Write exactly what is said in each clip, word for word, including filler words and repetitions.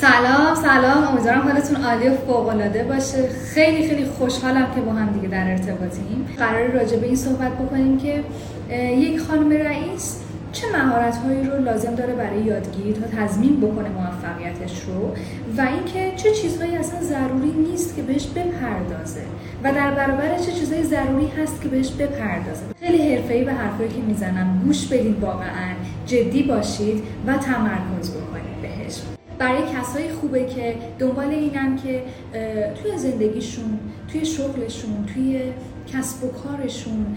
سلام سلام، امیدوارم حالتون عالی و فوق‌العاده باشه. خیلی خیلی خوشحالم که با هم دیگه در ارتباطیم. قرار راجع به این صحبت بکنیم که یک خانم رئیس چه مهارت‌هایی رو لازم داره برای یادگیری تا تضمین بکنه موفقیتش رو، و اینکه چه چیزهایی اصلا ضروری نیست که بهش بپردازه و در برابر چه چیزهایی ضروری هست که بهش بپردازه. خیلی حرفه‌ای به حرفایی که میزنم گوش بدید، واقعاً جدی باشید و تمرکز بکنید بهش. برای کسایی خوبه که دنبال اینن که توی زندگیشون، توی شغلشون، توی کسب و کارشون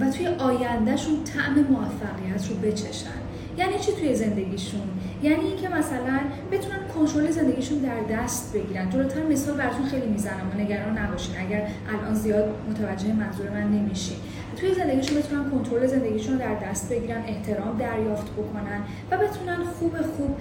و توی آیندهشون طعم موفقیت رو بچشن. یعنی چی توی زندگیشون؟ یعنی اینکه مثلا بتونن کنترل زندگیشون در دست بگیرن. جلوتر مثال براتون خیلی میزنم و نگران نباشین اگر الان زیاد متوجه منظور من نمیشین. توی زندگیشون بتونن کنترل زندگیشون رو در دست بگیرن، احترام دریافت بکنن و بتونن خوب خوب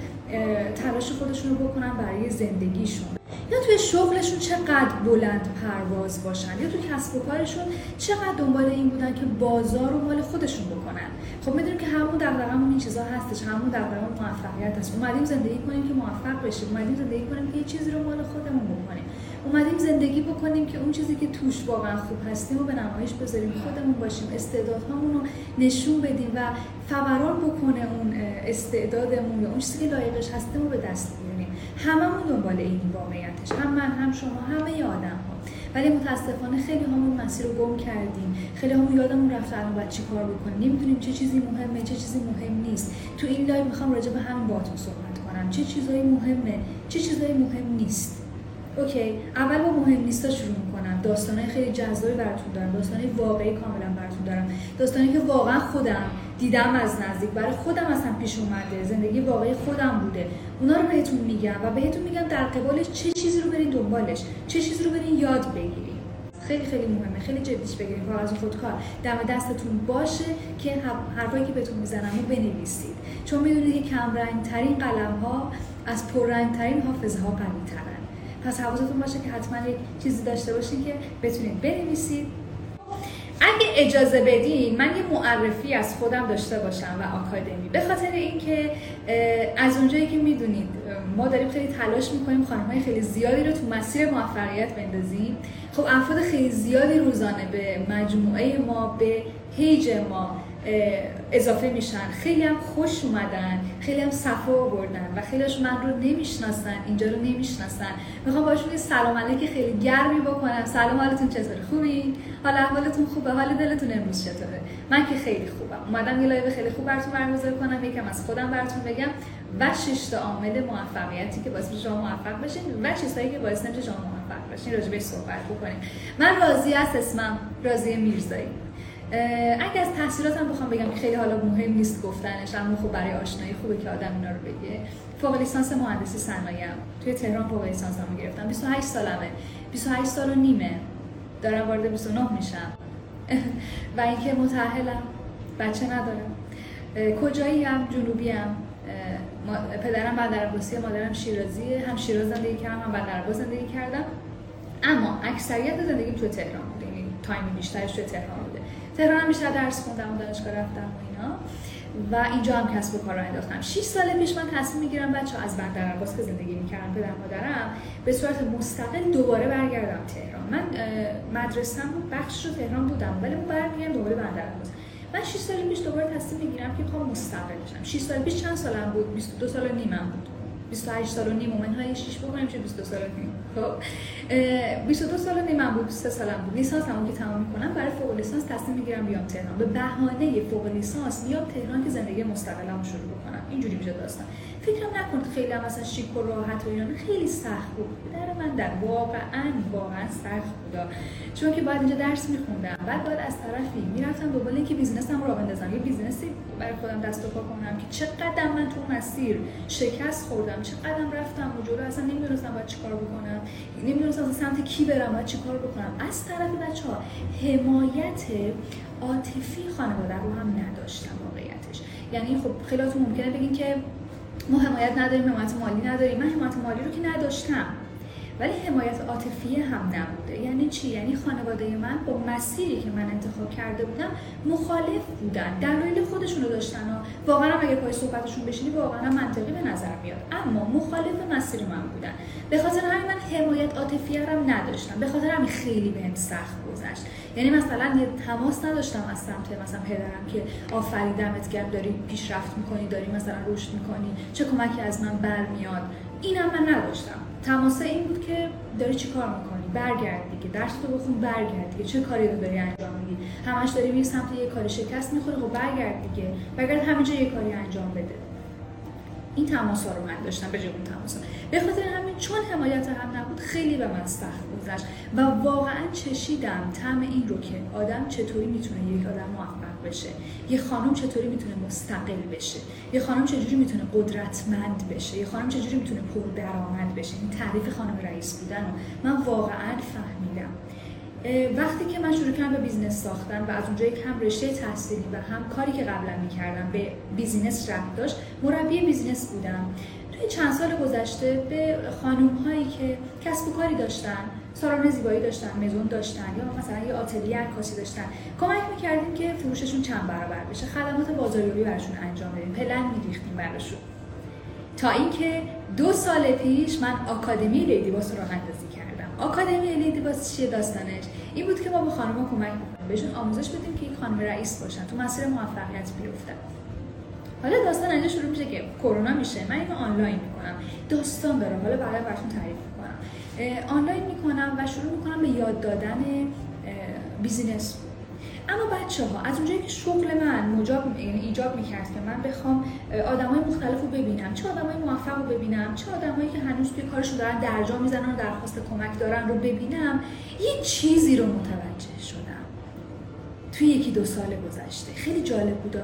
تلاش خودشون رو بکنن برای زندگیشون. یا توی شغلشون چقدر بلند پرواز باشن، یا توی کسب و کارشون چقدر دنبال این بودن که بازار رو مال خودشون بکنن. خب میدونیم که همون دغدغه‌مون این چیزا هستش، همون دغدغه‌مون موفقیت هست. اومدیم زندگی کنیم که موفق بشیم، اومدیم زندگی کنیم که یه چیزی رو مال خودمون بکنیم، اومدیم زندگی بکنیم که اون چیزی که توش واقعا خوب هستیم رو به نمایش بذاریم، خودمون باشیم، استعدادهامون رو نشون بدیم و فوران بکنه اون استعدادمون یا اون چیزی که لایقش هستیم رو به دست بیاریم. هممون دنبال این واقعیتش، هم من، هم شما، همه آدم‌ها. ولی متاسفانه خیلی همون مسیر رو گم کردیم، خیلی همون یادمون رفت الان باید چی کار بکنیم، نمیدونیم چه چیزی مهمه، چه چیزی مهم نیست. تو این لایو میخوام راجع به همین باهاتون صحبت کنم، چه چیزایی مهمه، چه چیزایی مهم نیست. اوکی، اول با مهم نیستا شروع میکنم. داستانای خیلی جذابی براتون دارم، داستانای واقعی کاملا براتون دارم، داستانی که واقعا خودم دیدم از نزدیک، برای خودم اصلا پیش اومده، زندگی واقعی خودم بوده. اونا رو بهتون میگم و بهتون میگم در قبالش چه چیزی رو برین دنبالش، چه چیزی رو برین یاد بگیرید. خیلی خیلی مهمه، خیلی جدیش بگیرید، کاغذ خودکار دم دستتون باشه که حرفایی که بهتون میزنم رو بنویسید، چون میدونید که کم رنگ ترین قلم‌ها از پررنگ ترین حافظه‌ها قوی‌ترن. پس حواستون باشه که حتما یک چیزی داشته باشین که بتونید بنویسید. اگه اجازه بدین من یه معرفی از خودم داشته باشم و آکادمی، به خاطر اینکه از اونجایی که میدونید ما داریم خیلی تلاش میکنیم خانم‌های خیلی زیادی رو تو مسیر موفقیت بندازیم. خب افراد خیلی زیادی روزانه به مجموعه ما، به پیج ما اضافه میشن، خیلی هم خوش اومدن، خیلی هم صفا آوردن و خیلیش من رو نمیشناسن، اینجا رو نمیشناسن. میخوام باشون یه سلام علیک خیلی گرمی بکنم. سلام، حالتون چطوره؟ خوبین؟ حالا احوالتون خوبه؟ حال دلتون امروز چطوره؟ من که خیلی خوبم. اومدم یه لایو خیلی خوب براتون برگزار کنم، یکم از خودم براتون بگم و شش تا عامل موفقیتی که باعث میشه موفق بشین و چیزایی که باعث نمیشه موفق بشین راجع بهش صحبت بکنیم. من راضیه از اسمم، راضیه میرزایی. اگه از تحصیلاتم بخوام بگم که خیلی حالا مهم نیست گفتنش، اما خب برای آشنایی خوبه که آدم اینا رو بگه. فوق لیسانس مهندسی صنایعم، توی تهران فوق لیسانسمو گرفتم. بیست و هشت سالمه، بیست و هشت سال و نیمه دارم، وارد بیست و نه میشم و اینکه متأهلم، بچه ندارم. کجایی ام؟ جنوبی ام. پدرم بندرعباسیه، مادرم شیرازیه، هم شیراز زندگی کردم هم بندرعباس زندگی کردم، اما اکثریت زندگیم توی تهران بوده. یعنی تایم بیشترش توی تهران بوده. تهران هم بیشتر درس خوندم و دانشگاه رفتم و اینا و اینجا هم کسب و کار را انداختم. شش سال پیش من تصمیم میگیرم بچه‌ها از بندرعباس که زندگی میکردم، پدر مادرم، به صورت مستقل دوباره برگردم تهران. من مدرسه‌م بخش رو تهران بودم ولی من برمیگردم دوباره بندرعباس. من شش سال پیش دوباره تصمیم میگیرم که میخوام مستقل بشم. شش سال پیش چند سالم بود؟ بیست و دو سال و نیمم بود. بیست و هشت سال و نیم منهای شش بکنیم چه بیست و دو سال و نیم. خب بیست و دو سال و نیم بود، بیست و سه سالم بود. لیسانسمو که تمام میکنم برای فوق لیسانس تصمیم میگیرم بیام تهران. به بهانه فوق لیسانس میام تهران که زندگی مستقلمو شروع بکنم. اینجوری میشه داستان. فکرم نکنید خیلی هم مثلا شیک و راحت و اینا، خیلی سخت بود. در من در واقعا واقعا سخت بود. چون که باید اینجا درس میخوندم، بعد باید از طرفی میرفتم دنبال اینکه بیزنسم رو بندازم، یه بیزنسی برای خودم دست و پا کنم که چقدر من تو مسیر شکست خوردم، چقدرم رفتم و جلو اصلا نمیدونستم باید چیکار بکنم، نمیدونستم از سمت کی برم، باید چیکار بکنم. از طرفی بچه‌ها حمایت عاطفی خانواده رو هم نداشتم واقعیتش. یعنی خب خیلیاتون ممکنه بگین که ما حمایت نداریم، حمایت مالی نداریم. من حمایت مالی رو که نداشتم ولی حمایت عاطفی هم نبوده. یعنی چی؟ یعنی خانواده من با مسیری که من انتخاب کرده بودم مخالف بودن، دلایل خودشون رو داشتن و واقعا اگه پای صحبتشون بشینی واقعا منطقی به نظر میاد، اما مخالف مسیر من بودن. به خاطر همین من حمایت عاطفی هم نداشتم، به خاطر همین خیلی بهم سخت گذشت. یعنی مثلا یه تماس نداشتم از سمت مثلا پدرم که آفرین دمت گرم داری پیشرفت می‌کنی، داری مثلا رشد می‌کنی، چه کمکی از من برمیاد. اینم من نداشتم. تماس این بود که داری چی کار میکنی؟ برگرد دیگه، درس تو بخون، برگرد دیگه، چه کاری رو داری انجام میدی؟ همش داری میری سمت یه کاری شکست میخوری، خب برگرد دیگه، برگرد همینجا یه کاری انجام بده. این تماسا رو من داشتم به جای اون تماسا. به خاطر همین چون حمایت هم نبود خیلی به من سخت گذشت و واقعا چشیدم طعم این رو که آدم چطوری میتونه یک آدم موفق بشه، یه خانم چطوری میتونه مستقل بشه، یه خانم چجوری میتونه قدرتمند بشه، یه خانم چجوری میتونه پردرآمد بشه. این تعریف خانم رئیس بودن رو من واقعا فهمیدم. وقتی که من شروع کردم به بیزنس ساختن و از اونجایی که هم رشته تحصیلی و هم کاری که قبلا می‌کردم به بیزنس ربط داشت، مربی بیزنس بودم. توی چند سال گذشته به خانم‌هایی که کسب و کاری داشتن، سالن زیبایی داشتن، مزون داشتن یا مثلا یه آتلیه عکاسی داشتن، کمک می‌کردیم که فروششون چند برابر بشه، خدمات بازاریابی براشون انجام بدیم، پلن می‌ریختیم براشون. تا اینکه دو سال پیش من آکادمی لیدی باس رو راه اندازی کردم. آکادمی لیدی باس چیه؟ داستانش این بود که ما با خانم‌ها کمک می‌کنیم، بهشون آموزش بدیم که یک خانم رئیس باشن، تو مسیر موفقیت بیفتن. حالا داستان اینجا شروع میشه که کرونا میشه، من اینو آنلاین می‌کنم، داستان داره، حالا بعدا براتون تعریف می‌کنم. آنلاین می‌کنم و شروع می‌کنم به یاد دادن بیزینس. اما بچه‌ها از اونجایی که شغل من مجاب یعنی ایجاب می‌کرد که من بخوام آدمای مختلفو ببینم، چه آدمای موفقو ببینم، چه آدمایی که هنوز توی کارشون دارن درجا میزنن و درخواست کمک دارن رو ببینم، یه چیزی رو متوجه شدم توی یکی دو سال گذشته. خیلی جالب بود،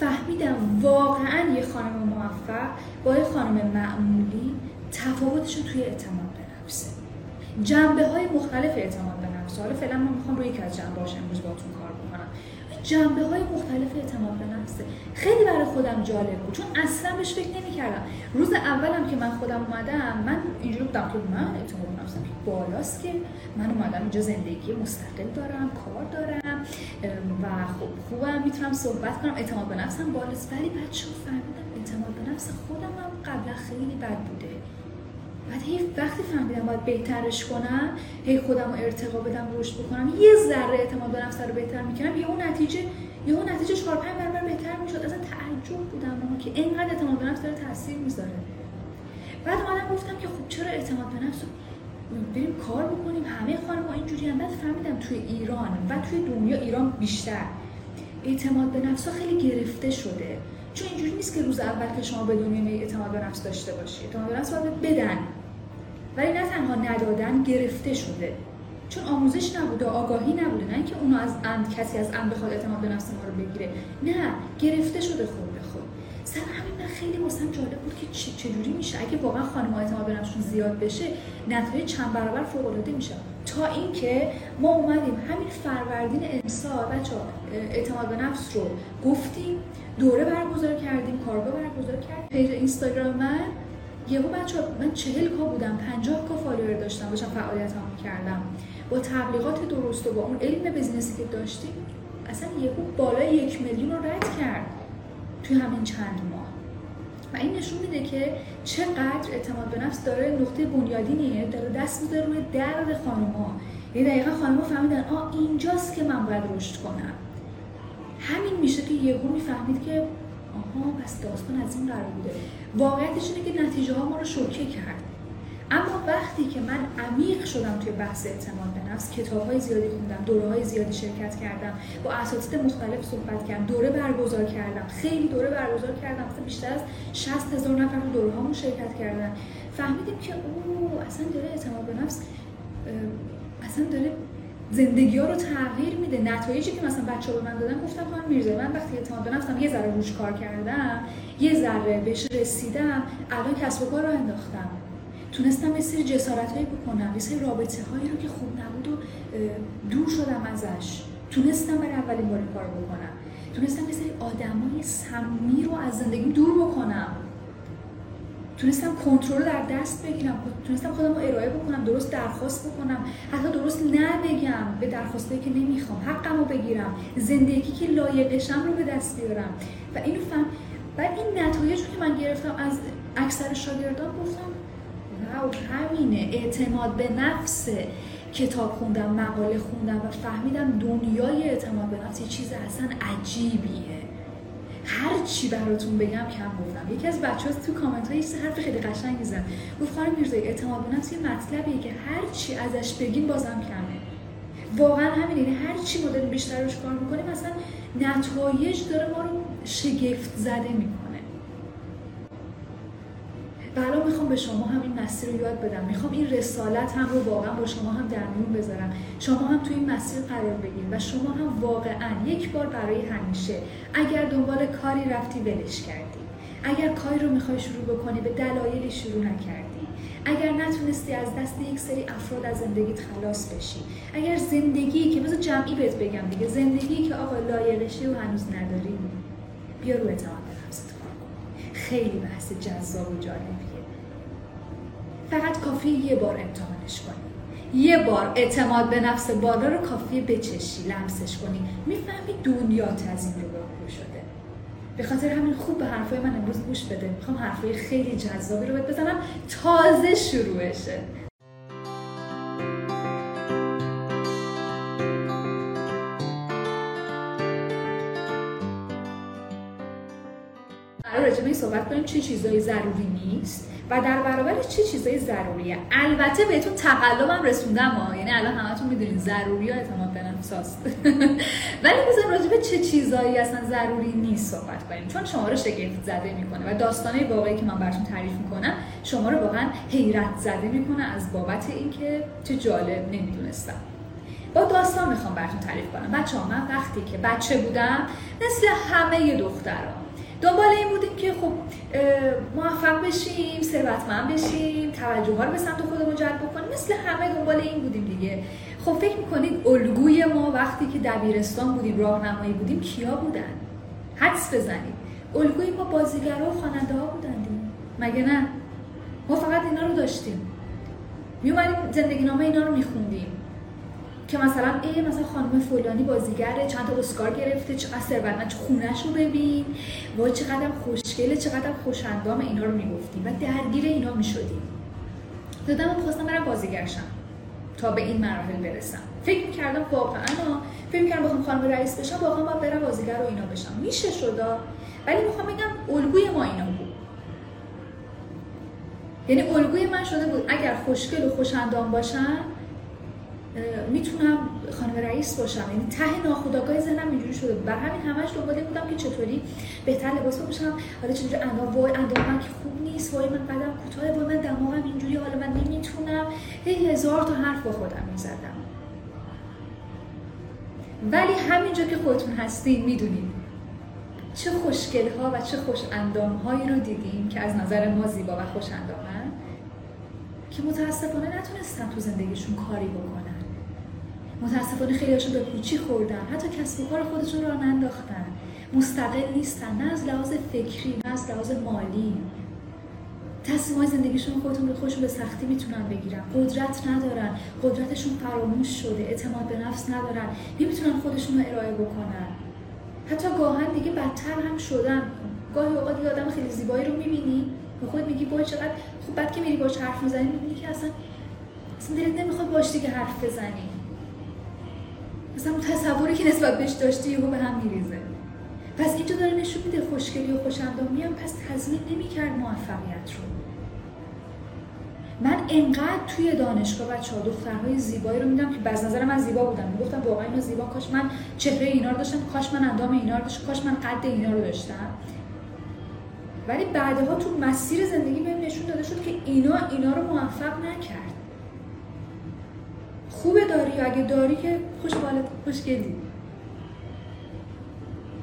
فهمیدم واقعاً یه خانم موفق با یه خانم معمولی تفاوتش رو توی اعتماد به نفسه، جنبه‌های مختلف اعتماد به نفس. حالا فعلا من می‌خوام روی یک از جنبه‌هاش امروز باهاتون کار بکنم. جنبه های مختلف اعتماد به نفسه خیلی برای خودم جالب بود، چون اصلا بهش فکر نمی کردم. روز اولم که من خودم اومدم، من اینجوری بودم که من اعتماد به نفسم بالاست که من اومدم اینجا، زندگی مستقل دارم، کار دارم و خب خوبم، میتونم صحبت کنم، اعتماد به نفسم بالاست. ولی بچه‌ها فهمیدم اعتماد به نفس خودم هم قبلا خیلی بد بوده. بعد هی وقتی فهمیدم باید بهترش کنم، هی خودم رو ارتقا بدم، رشد بکنم، یه ذره اعتماد به نفس رو بهتر میکنم، یه اون نتیجه یه اون نتیجه چهار پنج برابر بهتر میشد. اصلا تعجب بودم اما که اینقدر اعتماد به نفس داره تاثیر میذاره. بعد اومدم گفتم که خب چرا اعتماد به نفس رو بریم کار بکنیم، همه خانم‌ها اینجوری هم. بعد فهمیدم توی ایران و توی دنیا، ایران بیشتر اعتماد به نفس خیلی گرفته شده، چون اینجوری نیست که روز اول که شما به دنیای اعتماد به نفس داشته باشید. اعتماد به نفس باید بدن، ولی نه تنها ندادن گرفته شده، چون آموزش نبوده، آگاهی نبوده. نه اینکه اونو از عمد کسی از عمد بخواد اعتماد به نفس ما رو بگیره، نه، گرفته شده خود به خود. سر همین من خیلی واسم جالب بود که چه چجوری میشه اگه واقعا خانم‌ها اعتماد به نفسشون زیاد بشه، نتایج چند برابر فوق‌العاده میشه. تا اینکه ما اومدیم همین فروردین امسال بچه‌ها اعتماد به نفس رو گفتیم، دوره برگزار کردیم، کارگاه برگزار کردیم. پیج اینستاگرام من یهو بچه‌ها من چهل کا بودم، پنجاه کا فالوور داشتم، داشتم فعالیتام می‌کردم. با تبلیغات درست و با اون علم بزنسی که داشتیم، اصلا یهو بالای یک میلیون رو رد کرد توی همین چند ماه. و این نشون میده که چقدر اعتماد به نفس داره نقطه بنیادینیه، داره دست می‌ذاره روی درد خانم‌ها. یعنی دقیقاً خانم‌ها فهمیدن آ اینجاست که من باید رشد کنم. همین میشه که یهو میفهمید که آها پس داستان از این قرار بوده. واقعیتش اینه که نتیجه ها ما رو شوکه کرد. اما وقتی که من عمیق شدم توی بحث اعتماد به نفس، کتاب‌های زیادی خوندم، دوره‌های زیادی شرکت کردم، با اساتید مختلف صحبت کردم، دوره برگزار کردم، خیلی دوره برگزار کردم، مثلا بیشتر از شصت هزار نفر تو دوره‌هامون شرکت کردن. فهمیدیم که او اصلا داره اعتماد به نفس اصلا داره زندگی‌ها رو تغییر میده. نتایجی که مثلا بچه‌ها به من دادن، گفتم خانم میرزا من وقتی اعتماد به نفسم یه ذره روش کار کردم، یه ذره بهش رسیدم، الان کسب و کار رو انداختم، تونستم یه سری جسارت‌هایی بکنم، یه سری رابطه‌هایی رو که خوب نبود و دور شدم ازش، تونستم برای اولین بار کار بکنم، تونستم یه سری آدمای سمی رو از زندگیم دور بکنم. تونستم کنترل رو در دست بگیرم، تونستم خودم رو ارائه بکنم، درست درخواست بکنم، حتی درست نبگم به درخواستایی که نمیخوام، حقم رو بگیرم، زندگی که لایقشم رو به دست بیارم. و اینو فهم. بعد این نتایج رو که من گرفتم از اکثر شاگردان، گفتم واو، همینه، اعتماد به نفس. کتاب خوندم، مقاله خوندم و فهمیدم دنیای اعتماد به نفس یه چیز اصلا عجیبیه. هر چی براتون بگم کم گفتم. یکی از بچه‌ها تو کامنت‌ها یه حرف خیلی قشنگی زد. گفت خانم میرزایی، اعتماد به نفس یه مطلبیه که هر چی ازش بگین بازم کمه. واقعا همین، یعنی هر چی مدل بیشترش کار می‌کنیم مثلا نتایج داره ما رو شگفت زده می‌کنه. حالا میخوام به شما هم این مسیر رو یاد بدم. میخوام این رسالت هم رو واقعا با شما هم در میون بذارم. شما هم توی این مسیر قرار بگیرید و شما هم واقعا یک بار برای همیشه، اگر دنبال کاری رفتی ولش کردی، اگر کاری رو میخوای شروع بکنی به دلایلی شروع نکردی، اگر نتونستی از دست یک سری افراد از زندگیت خلاص بشی، اگر زندگی که مثلا جمعی بهت بگم دیگه، زندگی که آقا لایقشی و هنوز نداری، بیا رو اعتماد به نفست کار کن. خیلی بحث جذاب و جالبیه. فقط کافیه یه بار امتحانش کنی، یه بار اعتماد به نفس بالا رو کافیه بچشی، لمسش کنی، میفهمی دنیا از این رو برو شده. به خاطر همین خوب به حرفای من امروز گوش بده. میخوام حرفای خیلی جذابی رو بهت بزنم، تازه شروعشه. قرار راجع به این صحبت کنیم چه چیزایی ضروری نیست و در برابر چه چیزای ضروریه. البته بهتون تقلبم رسوندم ها، یعنی الان همتون میدونید ضروری ها اعتماد به نفس است. ولی بزن راجع به چه چیزایی اصلا ضروری نیست صحبت کنیم، چون شما رو شگفت زده میکنه و داستانه واقعی که من براتون تعریف میکنم شما رو واقعا حیرت زده میکنه از بابت اینکه چه جالب، نمیدونستم. با داستان میخوام براتون تعریف کنم. بچه‌ها، من وقتی که بچه بودم مثل همه دخترها دنبال این بودیم که خب موفق بشیم، ثروتمند بشیم، توجه‌ها رو به سمت خودمون جلب بکنیم. مثل همه دنبال این بودیم دیگه. خب فکر می‌کنید الگوی ما وقتی که دبیرستان بودیم، راهنمایی بودیم، کیا بودن؟ حدس بزنید. الگوی ما بازیگرا و خواننده‌ها بودن دیگه. مگه نه؟ ما فقط اینا رو داشتیم. می‌اومدیم زندگینامه اینا رو می‌خوندیم. که مثلا ای مثلا خانم فلانی بازیگره، چند تا اسکار گرفته، چقدر ثروتمند، خونه‌شو ببین، وای چقدر خوشگله، چقدر خوش اندام، اینا رو میگفتیم و درگیر اینا میشدیم. دادم خواستم برم بازیگر شم تا به این مراحل برسم. فکر می‌کردم واقعا فکر می‌کردم بخوام خانم رئیس بشم، واقعا باید برم بازیگر و اینا بشم. میشه شدا، ولی میخوام بگم الگوی ما اینا بود. یعنی الگوی من شده بود اگر خوشگل و خوش اندام باشم میتونم خانم رئیس باشم. یعنی ته ناخودآگاه ذهنم اینجوری شده. بر همین همش دنبال این بودم که چطوری بهتر لباس بپوشم. حالا چجوری اندام، وای اندام من که خوب نیست، وای من قدم کوتاه، وای من دماغم اینجوری، حالا من نمیتونم. هی هزار تا حرف با خودم میزدم. ولی همینجا که خودتون هستین میدونید چه خوشگل‌ها و چه خوش اندام‌هایی رو دیدیم که از نظر ما زیبا و خوش اندامن که متأسفانه نتونستن تو زندگیشون کاری بکنن. متاسفانه خیلی هاشون به پوچی خوردن، حتی کسب و کار خودشون رو ننداختن، مستقل نیستن، نه از لحاظ فکری، نه از لحاظ مالی. تصمیم‌های زندگیشون خودشون به خودشون به سختی میتونن بگیرن، قدرت ندارن، قدرتشون فراموش شده، اعتماد به نفس ندارن، نمیتونن خودشون رو ارائه بکنن. حتی گاهن دیگه بدتر هم شدن. گاهی اوقات یه آدم خیلی زیبایی رو میبینی و خودت میگی وای چقدر خوب، بعد که میری باهاش حرف میزنی میبینی که اصلا اصلا دلت نمیخواد باهاش دیگه حرف بزنی. مثلا تصوری که نسبت بهش داشتی یهو به هم میریزه. پس اینجا داره نشون میده خوشگلی و خوش‌اندامی هم پس تضمین نمی‌کرد موفقیت رو. من انقدر توی دانشگاه بچه‌ها دخترهای زیبایی رو میدم که باز نظر من زیبا بودن، میگفتم واقعا اینا زیبا، کاش من چهره اینا رو داشتم، کاش من اندام اینا رو داشتم، کاش من قد اینا رو داشتم. ولی بعدها تو مسیر زندگی بهم نشون داده شد که اینا اینا رو موفق نکرد. خوبه داری، اگه داری که خوش بالت، خوشگلی،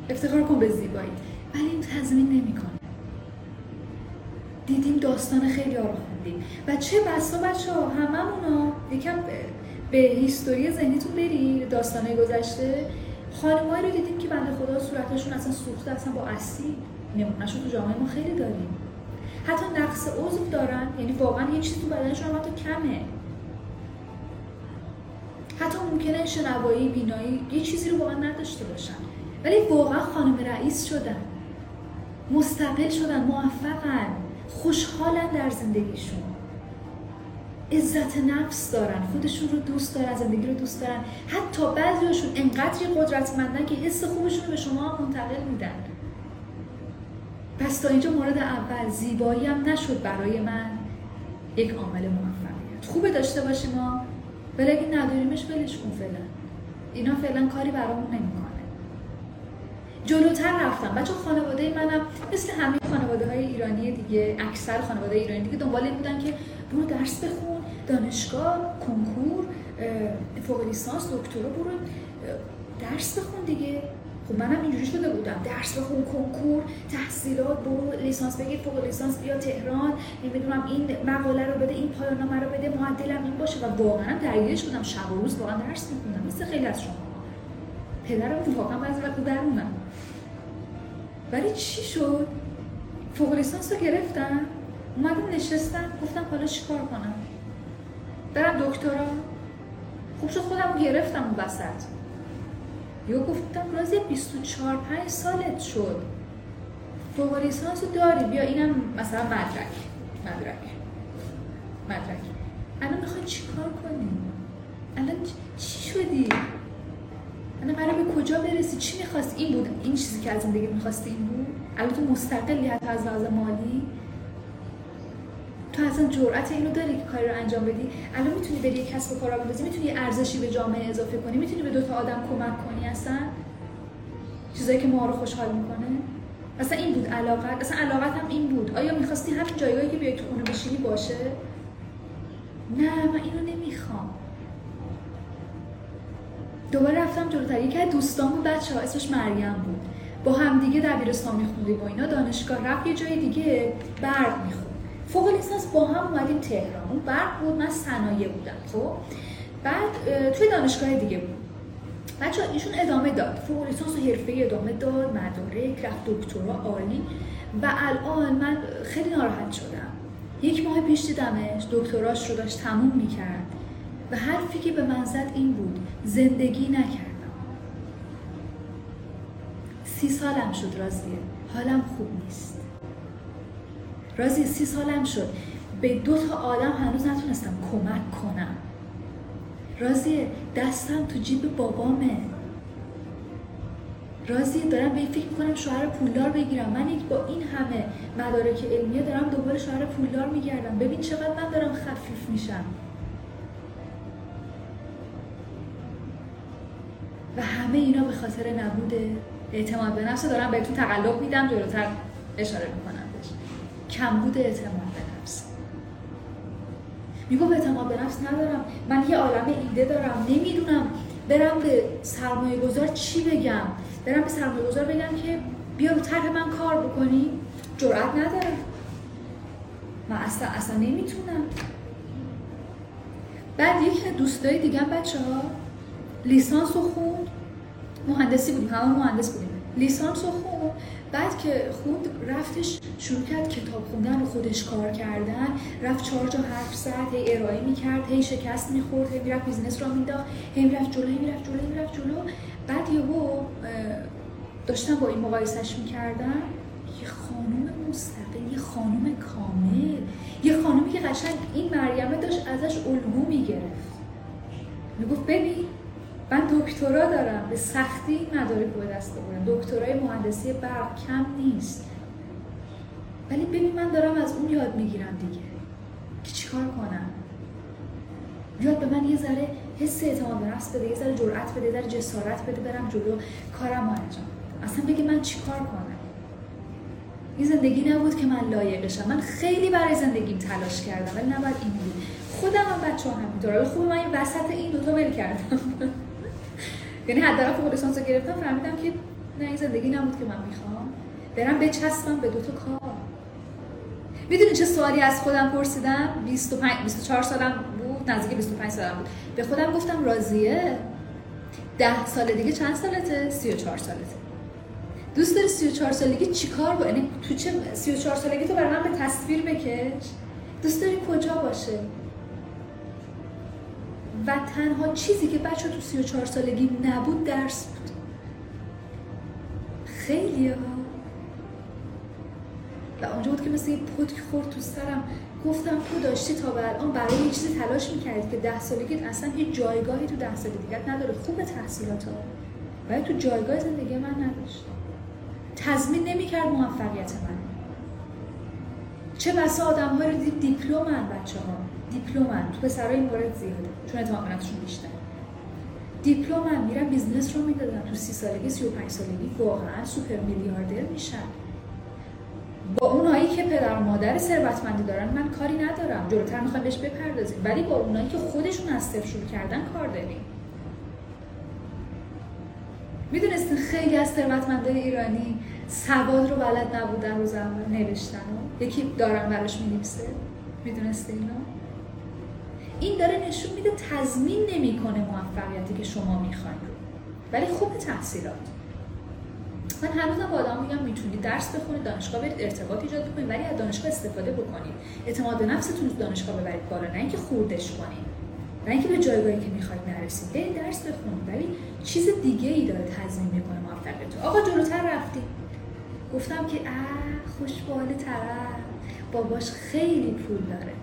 افتخار کن به زیبایی، ولی این تضمین نمی‌کنه. دیدیم داستان خیلی ها رو خوندیم و چه بسا بچه‌ها هممون یکم به هیستوری ذهنیتون بری داستان‌های گذشته، خانم‌هایی رو دیدیم که بنده خدا صورتشون اصلا سوخته، اصلا با اسید، نمونه‌شون تو جامعه ما خیلی داریم. حتی نقص عضو دارن، یعنی واقعا یه چیزی تو بدنشون حتی کمه، حتی ممکنه شنوایی، بینایی، یه چیزی رو واقعا نداشته باشن، ولی واقعا خانم رئیس شدن، مستقل شدن، موفقن، خوشحالن در زندگیشون، عزت نفس دارن، خودشون رو دوست دارن، زندگی رو دوست دارن، حتی بعضیاشون انقدری قدرتمندن که حس خوبشون رو به شما منتقل میدن. پس تا اینجا مورد اول زیبایی هم نشد برای من یک عامل موفقیت. خوبه داشته باشیم ما، ولی اگه نداریمش ولش کن فعلا، اینا فعلا کاری برامون نمیکنه. جلوتر رفتم، بچه خانواده منم مثل همه خانواده های ایرانی دیگه، اکثر خانواده ایرانی دیگه دنبال این بودن که برو درس بخون، دانشگاه، کنکور، فوق لیسانس، دکترا، برو درس بخون دیگه. خب منم اینجوری شده بودم، درس بخون، کنکور، تحصیلات، برو لیسانس بگیر، فوق لیسانس بیا تهران، نمیدونم این مقاله رو بده، این پایان‌نامه رو بده، معدلم این باشه. و واقعا درگیرش بودم، شب و روز واقعا درس می‌خوندم مثل خیلی از شما. پدرم واقعا بعضی وقت درمونم. ولی چی شد؟ فوق لیسانس رو گرفتم، اومدم نشستم، گفتم حالا چیکار کنم؟ برم دکترا؟ خوب شد خودم گرفتم اون وسط. یا گفتم راز بیست و چهار پنج سالت شد، فوق لیسانس رو داری، بیا اینم مثلا مدرک مدرک مدرک الان میخوای چی کار کنی؟ الان چی شدی؟ الان قراره به کجا برسی؟ چی میخواست؟ این بود این چیزی که از زندگی میخواستی؟ این بود؟ الان تو مستقلی، حتی از لحاظ مالی تو اصلا جرأت اینو داری که کاری رو انجام بدی؟ الان میتونی بری یک کسب و کار راه بندازی، میتونی ارزشی به جامعه اضافه کنی، میتونی به دو تا آدم کمک کنی، اصلا چیزایی که ما رو خوشحال میکنه. اصلا این بود علاقت، اصلا علاقت هم این بود. آیا میخواستی همین جایگاهی که بیای تو خونه بشینی باشه؟ نه، من اینو نمیخوام. دوباره رفتم جلوتر، یکی از دوستامون بچه‌ها اسمش مریم بود، با هم دیگه دبیرستان میخوندیم و اینا، دانشگاه رفت یه جای دیگه، برد میخوند. فوق لیسانس با هم اومدیم تهران، اون برق بود، من صنایع بودم. خب بعد توی دانشگاه دیگه بود بچه ها. ایشون ادامه داد فوق لیسانس و حرفه‌ای ادامه داد، مدارک، رفت دکترا، عالی. و الان من خیلی ناراحت شدم، یک ماه پیش دیدمش، دکتراش رو داشت تموم میکرد و حرفی که به من زد این بود: زندگی نکردم. سی سالم شد راضیه، حالم خوب نیست. رازی سی سالم شد، به دو تا آدم هنوز نتونستم کمک کنم. رازی دستم تو جیب بابامه. رازی دارم به فکر میکنم شوهر پولدار بگیرم. من یک با این همه مدارک علمیه دارم دنبال شوهر پولدار میگردم. ببین چقدر من دارم خفیف میشم. و همه اینا به خاطر نبود اعتماد به نفس. دارم بهتون تقلب میدم، جلوتر اشاره میکنم. کمبود اعتماد به نفس. میگم اعتماد به نفس ندارم، من یه عالمه ایده دارم، نمیدونم برم به سرمایه گذار چی بگم، برم به سرمایه گذار بگم که بیا رو طرح من کار بکنی؟ جرئت ندارم، من اصلا اصلا نمیتونم. بعد یکی از دوستای دیگه بچه ها لیسانس رو خوند، مهندسی بودیم، همه مهندس بودیم، لیسانس رو خوند. بعد که خوند رفتش شروع کرد کتاب خوندن و خودش کار کردن، رفت چهار جا حرف زد، هی ارائه میکرد، هی شکست میخورد، هی میرفت بیزنس را میداخت، هی میرفت جلو، هی میرفت جلو، هی میرفت جلو. بعد یهو داشتم با این مقایسش میکردم، یه خانوم مستقل، یه خانوم کامل، یه خانومی که قشنگ این مریمه داشت ازش الگو میگرفت. میگفت ببین من دکترا دارم، به سختی مدارک به دست آوردم، دکترای مهندسی برق کم نیست، ولی ببین من دارم از اون یاد میگیرم دیگه که چیکار کنم. یاد به من یه ذره حس اعتماد به نفس بده، یه ذره جرأت بده، یه ذره جسارت بده، برم جلو کارم رو انجام بدم. اصلا بگه من چیکار کنم. این زندگی نبود که من لایقشم. من خیلی برای زندگیم تلاش کردم ولی نباید این بود. خودم هم بچه‌ها همینطوره. خوب من این وسط این دو تا ول کردم. یعنی حد دارم فوق لیسانس رو گرفتم، فهمیدم که نه، این زندگی نبود که من میخوام، برم بچسبم به دوتا کار. میدونی چه سوالی از خودم پرسیدم؟ بیست و چهار سالم بود، نزدیک بیست و پنج سالم بود. به خودم گفتم راضیه، ده سال دیگه چند سالته؟ سی و چهار سالته. دوست داری سی و چهار سالگی چیکار با یعنی تو چه سی و چهار سالگی تو برای من به تصویر بکش، دوست داری کجا باشه؟ و تنها چیزی که بچه تو سی و چهار سالگی نبود درس بود. خیلی ها و اونجا بود که مثل یه پتک خورد تو سرم. گفتم تو داشتی تا به الان برای یه چیزی تلاش میکردی که ده سالگیت اصلا هیچ جایگاهی تو ده سالگیت نداره. خوب تحصیلات ها ولی تو جایگاه زندگی من نداشت، تضمین نمیکرد موفقیت من. چه بسا آدم ها رو دید دیپلومن، بچه ها دیپلومن، تو پسرای این مورد زیاده چون اعتماد به نفسشون بیشتر. دیپلومن میرن بیزنس رو میدادن، تو سی سالگی سی و پنج سالگی واقعا سوپر میلیاردر میشن. با اونایی که پدر و مادر ثروتمندی دارن من کاری ندارم، جلوتر میخوام بهش بپردازیم، ولی با اونایی که خودشون از صفر شروع کردن کار داریم. میدونستین خیلی از ثروتمندای ایرانی سواد رو بلد نبودن، روز اول نوشتن و یکی دارن براش مینویسه. میدونستین اینا؟ این داره نشون میده تضمین نمیکنه موفقیتی که شما میخواین، ولی خوب تحصیلات. من هنوزم با آدم میگم میتونید درس بخونید، دانشگاه برید، ارتباط ایجاد کنید، ولی از دانشگاه استفاده بکنید. اعتماد به نفستون رو دانشگاه ببرید بالا، نه اینکه خوردش کنید، نه اینکه به جایگاهی که میخواید نرسید. برید درس بخونید، ولی چیز دیگه ای داره تضمین میکنه موفقیتتون. آقا جلوتر رفتیم، گفتم که آ خوشباله طرف باباش خیلی پول داره.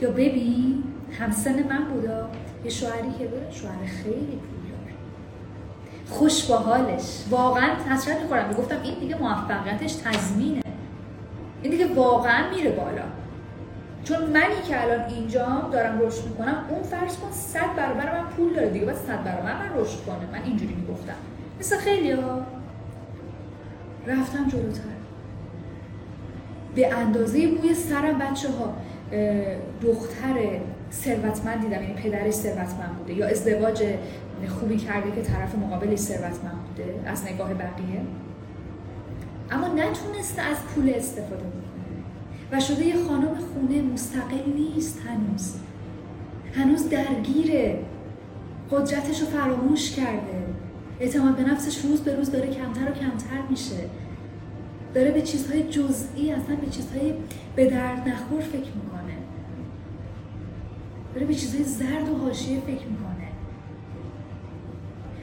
یا ببین همسن من بودا یه شوهری که بود، شوهر خیلی پولدار، خوش با حالش. واقعا حسرت می‌خورم، میگفتم این دیگه موفقیتش تضمینه، این دیگه واقعا میره بالا. چون منی که الان اینجا دارم رشد میکنم، اون فرض کن صد برابر من پول داره دیگه، بعد صد برابر من رشد کنه. من اینجوری میگفتم مثل خیلی‌ها. رفتم جلوتر، به اندازه بوی سرم بچه‌ها دختر ثروتمند دیدم، یعنی پدرش ثروتمند بوده یا ازدواج خوبی کرده که طرف مقابلش ثروتمند بوده از نگاه بقیه، اما نتونسته از پول استفاده بکنه و شده یه خانم خونه، مستقل نیست، هنوز هنوز درگیره، قدرتش رو فراموش کرده، اعتماد به نفسش روز به روز داره کمتر و کمتر میشه، داره به چیزهای جزئی، اصلا به چیزهای به درد نخور فکر میکنه، داره به چیزهای زرد و حاشیه فکر میکنه.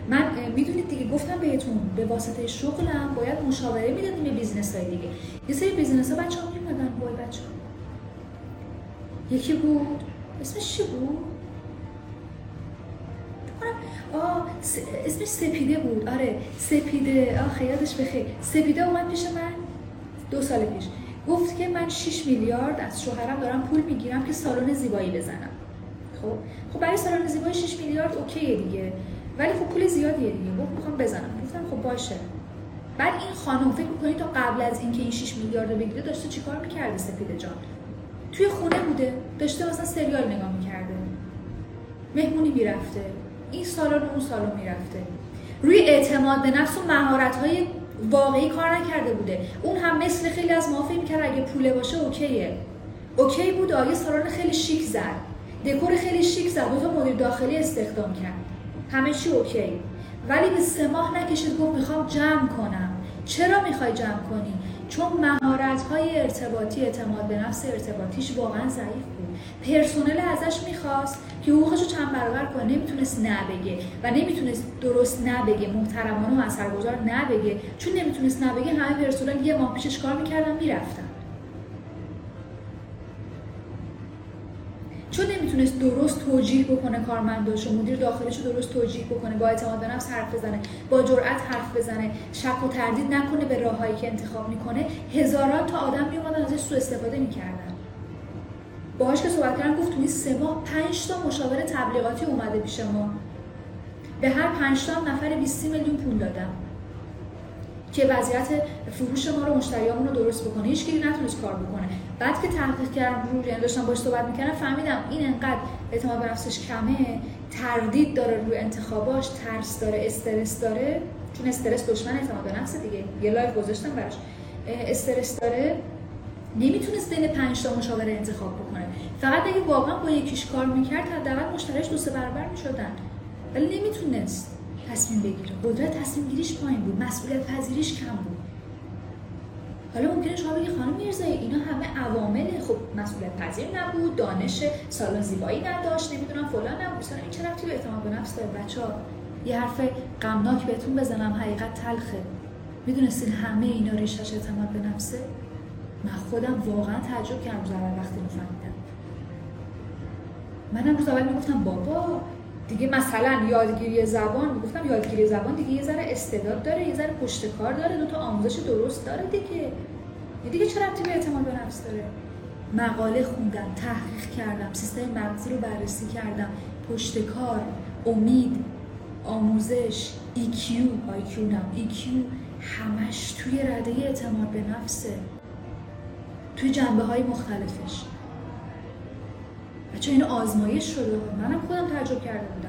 من میدونید دیگه گفتم بهتون به واسطه شغلم باید مشاوره میدادیم به بیزنس های دیگه. یه سری بیزنس ها بچه ها میمدن بای بچه ها. یکی بود اسمش چی بود؟ آه اسمش سپیده بود. آره سپیده، آخه یادش بخیر. سپیده اومد پیش من دو سال پیش، گفت که من شش میلیارد از شوهرم دارم پول میگیرم که سالن زیبایی بزنم. خب خب برای سالن زیبایی شش میلیارد اوکیه دیگه، ولی خب پول زیادیه دیگه. گفت میخوام بزنم. گفتم خب باشه. بعد این خانم فکر می‌کنی تا قبل از اینکه این شش میلیارد رو بگیره داشته چیکار می‌کرده؟ سپیده جان توی خونه بوده، داشته مثلا سریال نگاه می‌کرده، مهمونی می‌رفته، این سالن اون سالن میرفته، روی اعتماد به نفس و مهارت‌های واقعی کار نکرده بوده. اون هم مثل خیلی از ما فکر می‌کرد اگه پوله باشه اوکیه. اوکی بود، آیه سالن خیلی شیک زد، دکور خیلی شیک زد، دو تا مدیر داخلی استخدام کرد، همه چی اوکی. ولی به سه ماه نکشید گفت میخوام جمع کنم. چرا میخوای جمع کنی؟ چون مهارت‌های ارتباطی، اعتماد به نفس ارتباطیش واقعا ضعیف بود. پرسنل ازش میخواست که حقوقش رو چند برابر کنه، نمیتونست نبگه و نمیتونست درست نبگه، محترمانه و اثرگذار نبگه. چون نمیتونست نبگه همه پرسنل یه ماه پیشش کار میکردن میرفتن. چون نمیتونست درست توجیه بکنه کارمنداش و مدیر داخلیش رو درست توجیه بکنه، با اعتماد به نفس حرف بزنه، با جرأت حرف بزنه، شک و تردید نکنه به راههایی که انتخاب میکنه، هزاران تا آدم میومدن ازش سوء استفاده میکردن. باهاش که صحبت کردم گفت توی سه ماه پنج تا مشاور تبلیغاتی اومده پیش ما، به هر پنج تا نفر بیست میلیون پول دادم که وضعیت فروش ما رو، مشتریامون رو درست بکنه. هیچکی نتونست کار بکنه. بعد که تحقیق کردم، رو یعنی داشتم باهاش صحبت می‌کردم، فهمیدم این انقدر اعتماد به نفسش کمه، تردید داره روی انتخاباش، ترس داره، استرس داره، چون استرس دشمن اعتماد به نفس دیگه. یه لایو گذاشتم براش. استرس داره، نمیتونست بین پنج تا مشاوره انتخاب بکنه. فقط اگه واقعا با یکیش کار می‌کرد، حداقل مشتریش دو سه برابر می‌شدن. ولی نمیتونست. تصمیم بگیره. قدرت تصمیم گیریش پایین بود، مسئولیت پذیریش کم بود. حالا ممکنه شما بگید خانم میرزایی اینا همه عوامل، خب مسئولیت پذیر نبود، دانش سالن زیبایی نداشت، نمیدونم فلان نبود، مثلا این چه ربطی به اعتماد به نفس داره؟ بچه‌ها یه حرف غمناک بهتون بزنم، حقیقت تلخه. میدونستین همه اینا ریشه‌ش اعتماد به نفسه؟ من خودم واقعا تعجب کردم زمان وقتی اینو فهمیدم. منم روز اول میگفتم بابا دیگه مثلا یادگیری زبان، میگفتم یادگیری زبان دیگه یه ذره استعداد داره، یه ذره پشت کار داره، دو تا آموزش درست داره دیگه. دیگه چه ربطی به اعتماد به نفس داره؟ مقاله خوندم، تحقیق کردم، سیستم مغزی رو بررسی کردم، پشت کار، امید، آموزش، ای کیو، آی کیو نه، ای کیو همش توی رده اعتماد به نفسه. توی جنبه‌های مختلفش. بچه این آزمایش شده، منم خودم تعجب کرده بودم.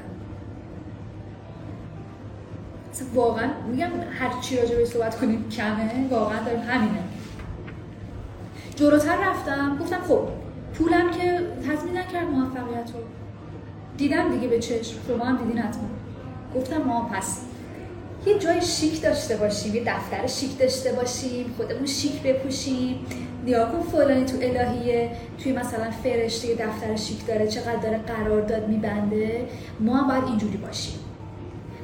واقعا میگم هر چی راجع به صحبت کنیم کمه، واقعا داریم همینه. جلوتر رفتم، گفتم خب پولم که تضمین نکرد موفقیت رو. دیدم دیگه به چشم، شما هم دیدین حتما. گفتم ما پس یه جای شیک داشته باشیم، یه دفتر شیک داشته باشیم، خودمون شیک بپوشیم. نیا کن فلانی تو الهیه توی مثلا فرشته یه دفتر شیک داره، چقدر داره قرارداد میبنده، ما هم باید اینجوری باشیم،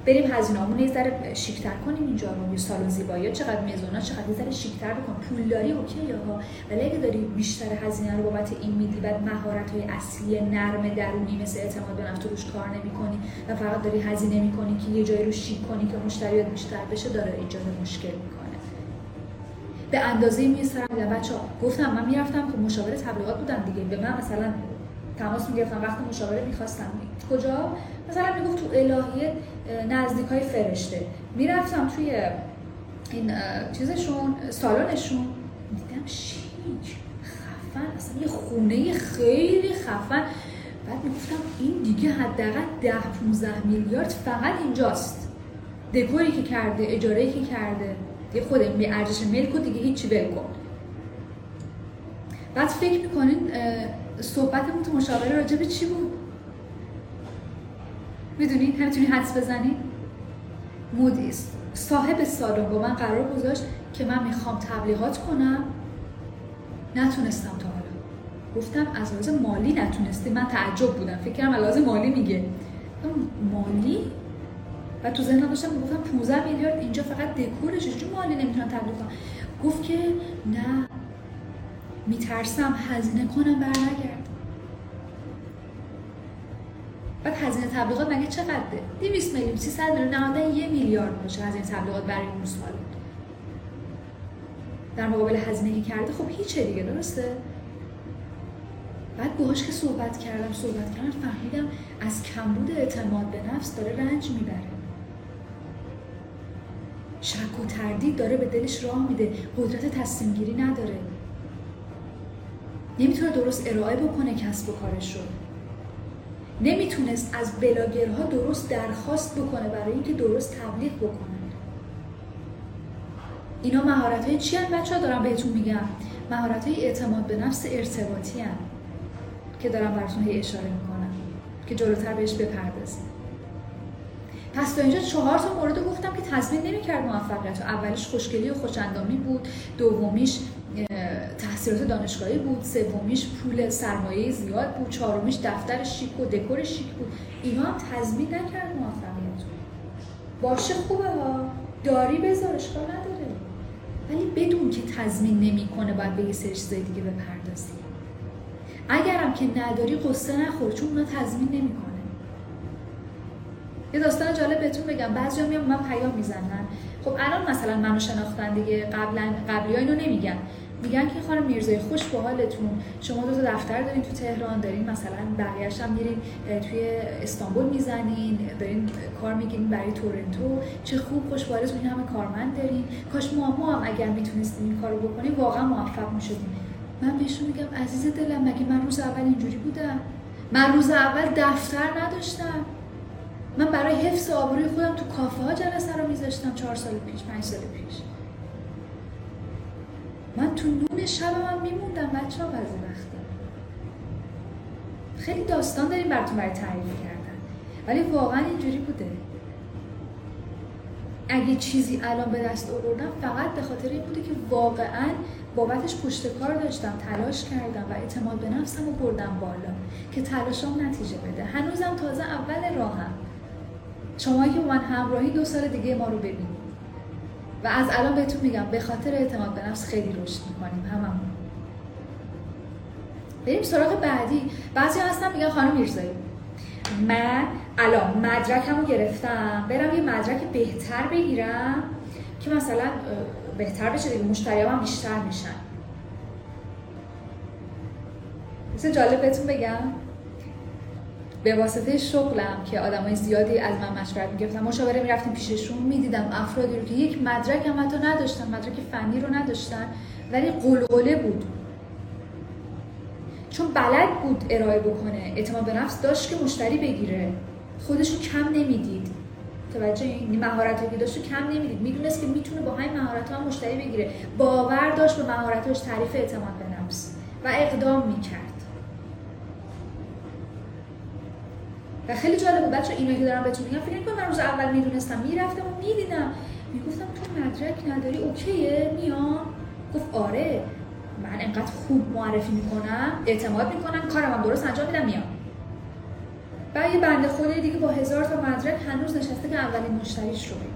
بریم هزینه‌مون یه ذره شیک‌تر کنیم، اینجا رو یه سالن زیبایی چقدر میزونا چقدر یه ذره شیک‌تر بکن. پولداری اوکیه ها، ولی اگه داری بیشتر هزینه رو بابت این میدی، بعد مهارت‌های اصلی نرم درونی مثل اعتماد به نفس روش کار نمی‌کنی و فقط داری هزینه می‌کنی که یه جایی رو شیک کنی که مشتریات بیشتر بشه، داره ایجاد مشکل می‌کنه. به اندازه‌ای می‌سرم بچه‌ها گفتم من می‌رفتم که مشاور تبلیغات بودم دیگه، به من مثلا تماس می‌گرفتم وقتی مشاوره می‌خواستم کجا، مثلا میگفت تو الهیه نزدیکای فرشته، میرفتم توی این چیزشون سالنشون، دیدم شیک خفن، اصلا یه خونه خیلی خفن. بعد میگفتم این دیگه حداقل ده پانزده میلیارد فقط اینجاست، دکوری که کرده، اجاره‌ای که کرده، یه خود ارزش ملک و دیگه هیچی ول کن. بعد فکر میکنین صحبتمون تو مشاوره راجع به چی بود؟ میدونی؟ نمیتونی حدس بزنی؟ مدیر صاحب سالن با من قرار گذاشت که من میخوام تبلیغات کنم، نتونستم تا حالا. گفتم از لحاظ مالی نتونستی؟ من تعجب بودم، فکر کردم از لحاظ مالی میگه. مالی؟ و تو ذهنم داشتم گفتم پانزده میلیارد اینجا فقط دکورش، چون مالی نمیتونم تبلیغ کنم. گفت که نه، میترسم هزینه کنم برنگرد. بعد هزینه تبلیغات مگه چقدره؟ دویست میلیون، سیصد میلیون، نهایتاً یک میلیارد باشه هزینه تبلیغات برای اون سال. در مقابل هزینه که کرده خب هیچه دیگه، درسته؟ بعد باهاش که صحبت کردم، صحبت کردم فهمیدم از کمبود اعتماد به نفس داره رنج میبره. شک و تردید داره به دلش راه میده، قدرت تصمیم گیری نداره. نمیتونه درست ارائه بکنه کسب و کارش رو. نمیتونست از بلاگرها درست درخواست بکنه برای اینکه درست تبلیغ بکنن. اینا مهارت‌های چی هست بچه‌ها؟ دارم بهتون میگم مهارت‌های اعتماد به نفس ارتباطی هست که دارم براتون اشاره میکنم که جلوتر بهش بپردازیم. پس تا اینجا چهار تا مورد گفتم که تضمین نمیکرد موفقیت. اولیش خوشگلی و خوش‌اندامی بود، دومیش تحصیلات دانشگاهی بود، سومیش پول سرمایه زیاد بود، چهارمیش دفتر شیک و دکور شیک بود. اینا هم تضمین نکرد موفقیت. باشه خوبه ها، داری بذار اشکال نداره، ولی بدون که تضمین نمیکنه باید به یه سری چیزای دیگه بپردازی. اگرم که نداری قصه نخور، چون اونا تضمین نمیکنه. یه داستان جالب بهتون بگم، بعضیا میام من پیام میزنن، خب الان مثلا منو شناختن دیگه، قبلا قبلی‌ها اینو نمیگن، میگن که خانم میرزایی خوش به حالتون، شما دو تا دفتر دارین تو تهران، دارین مثلا بقیه‌اش هم میرین توی استانبول میزنین، دارین کار میگیرین برای تورنتو، چه خوب، خوش به حالتون، این همه کارمند دارین، کاش ما هم اگر میتونستیم این کارو بکنیم واقعا موفق میشدیم. من بهشون میگم عزیز دلم، مگه من روز اول اینجوری بودم؟ من روز اول دفتر نداشتم، من برای حفظ آبروی خودم تو کافه ها جلسه رو میذاشتم چهار سال پیش، پنج سال پیش. من تو نون شبم میموندم بچه ها بعضی وقتا. خیلی داستان داریم براتون برای تعریف کردن، ولی واقعا اینجوری بوده. اگه چیزی الان به دست آوردم فقط به خاطر این بوده که واقعاً بابتش پشتکار داشتم، تلاش کردم و اعتماد به نفسم رو بردم بالا که تلاشام نتیجه بده. هنوزم تازه اول راهم. شمایی که من همراهی دو سال دیگه ما رو ببینید و از الان بهتون میگم به خاطر اعتماد به نفس خیلی رشد میکنیم هممون. بریم سراغ بعدی. بعضی هستن میگن خانم میرزایی من الان مدرکمو گرفتم، برم یه مدرک بهتر بگیرم که مثلا بهتر بشه دیگه، مشتریام بیشتر میشن. مثلا جالب بهتون بگم به واسطه شغلم که آدمای زیادی از من مشورت میگرفتن، مشاوره میرفتیم پیششون، میدیدم افرادی رو که یک مدرک هم حتی نداشتن، مدرک فنی رو نداشتن ولی قلقله بود، چون بلد بود ارائه بکنه، اعتماد به نفس داشت که مشتری بگیره، خودشو کم نمیدید، توجه این مهارت‌هایی که داشت کم نمیدید، میدونست که میتونه با همین مهارت‌ها مشتری بگیره، باور داشت به مهارت‌هاش، تعریف اعتماد به نفس و اقدام میکرد. و خیلی جالب بود بچه اینایی که دارم بهتون میگم، فکر میکنم من روز اول میدونستم، میرفتم و میدیدم، میگفتم تو مدرک نداری اوکیه میام؟ گفت آره من انقدر خوب معرفی میکنم، اعتماد میکنم، کارم هم درست انجام میدم میام. بعد یه بنده خدایی دیگه با هزار تا مدرک هنوز نشسته که اولین مشتریش رو بگیره.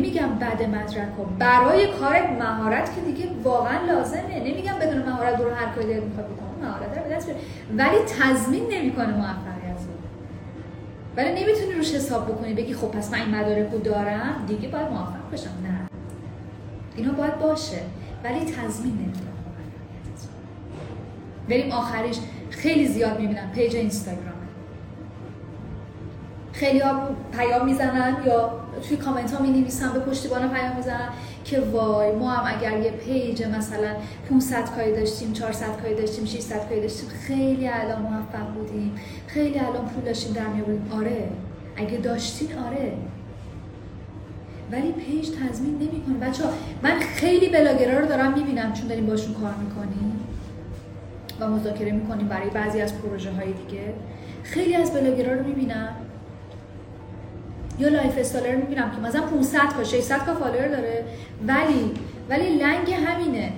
نمیگم بعد مدرک ها برای کار مهارت که دیگه واقعا لازمه، نمیگم بدون مهارت درو هر کاری دلت میخواد بکنم مهارت رو به دست بیار، ولی تضمین نمیکنه موفقیت رو. ولی نمیتونی روش حساب بکنی بگی خب پس من این مدارک رو دارم دیگه باید موفق بشم، نه اینا باید باشه ولی تضمین نمیکنه. بریم آخریش. خیلی زیاد میبینم پیج اینستاگرام خیلی ها پیام میزنن یا توی کامنت ها می نویسن، به پشتیبان پیام میزنن که وای ما هم اگر یه پیج مثلا پانصد کای داشتیم، چهارصد کای داشتیم، ششصد کای داشتیم خیلی الان موفق بودیم، خیلی الان پول داشتیم در می آوردیم. آره اگه داشتین آره، ولی پیج تضمین نمیکنه. بچه ها من خیلی بلاگرها رو دارم میبینم، چون داریم باشون کار میکنیم و مذاکره میکنیم برای بعضی از پروژه های دیگه، خیلی از بلاگرها رو میبینم یا لایف استایلر رو میبینم که مثلا پانصد تا ششصد تا فالوور داره ولی ولی لنگ همینه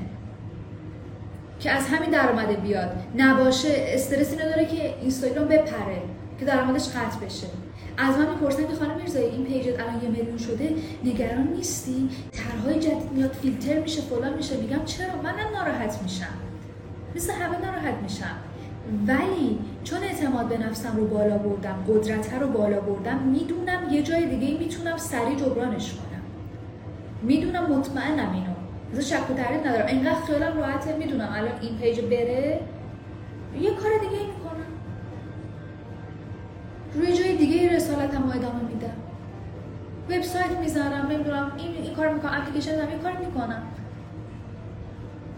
که از همین درآمده بیاد، نباشه استرسی نداره که اینستاگرام بپره که درآمدش قطع بشه. از من میپرسن که خانم میرزایی این پیجت الان یه میلیون شده نگران نیستی؟ طرحهای جدید میاد، فیلتر میشه، فلان میشه. میگم چرا؟ منم ناراحت میشم، مثل همه ناراحت میشم، ولی چون اعتماد به نفسم رو بالا بردم، قدرت رو بالا بردم، میدونم یه جای دیگه میتونم سریع جبرانش کنم، میدونم، مطمئنم، اینو از شک و تردید ندارم، اینقدر خیالم راحته، میدونم الان این پیج بره یه کار دیگه ای میکنم، روی جای دیگه رسالتم رو ادامه میدم، وبسایت میذارم، نمیدونم این این کار میکنم، اپلیکیشن دارم، این کار میکنم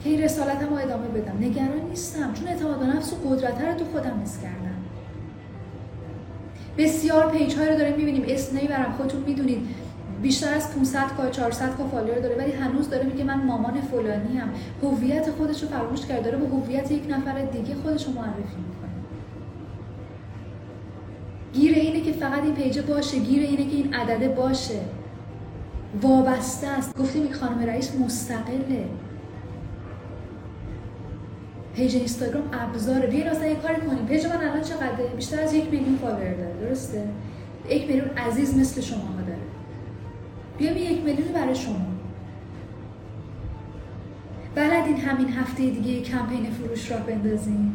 که این رسالتم رو ادامه بدم. نگران نیستم چون اعتماد به نفس و قدرت رو تو خودم حس کردم. بسیار پیج های رو داریم میبینیم، اسم نمیبرم، خودتون میدونید، بیشتر از پانصد تا چهارصد تا فالوور داره ولی هنوز داره میگه من مامان فلانی ام، هویت خودش رو فراموش کرده، داره به هویت یک نفر دیگه خودش رو معرفی میکنه. گیر اینه که فقط این پیج باشه، گیر اینه که این عدد باشه، وابسته است. گفتیم این خانم رئیس مستقله. پیج اینستاگرام ابزاره. بیاین اصلا یه کاری کنیم. پیج من الان چقدره؟ بیشتر از یک میلیون فالوور داره، درسته؟ یک میلیون عزیز مثل شماها داره. بیاین یک میلیون برای شما. بلدین همین هفته دیگه یه کمپین فروش راه بندازین.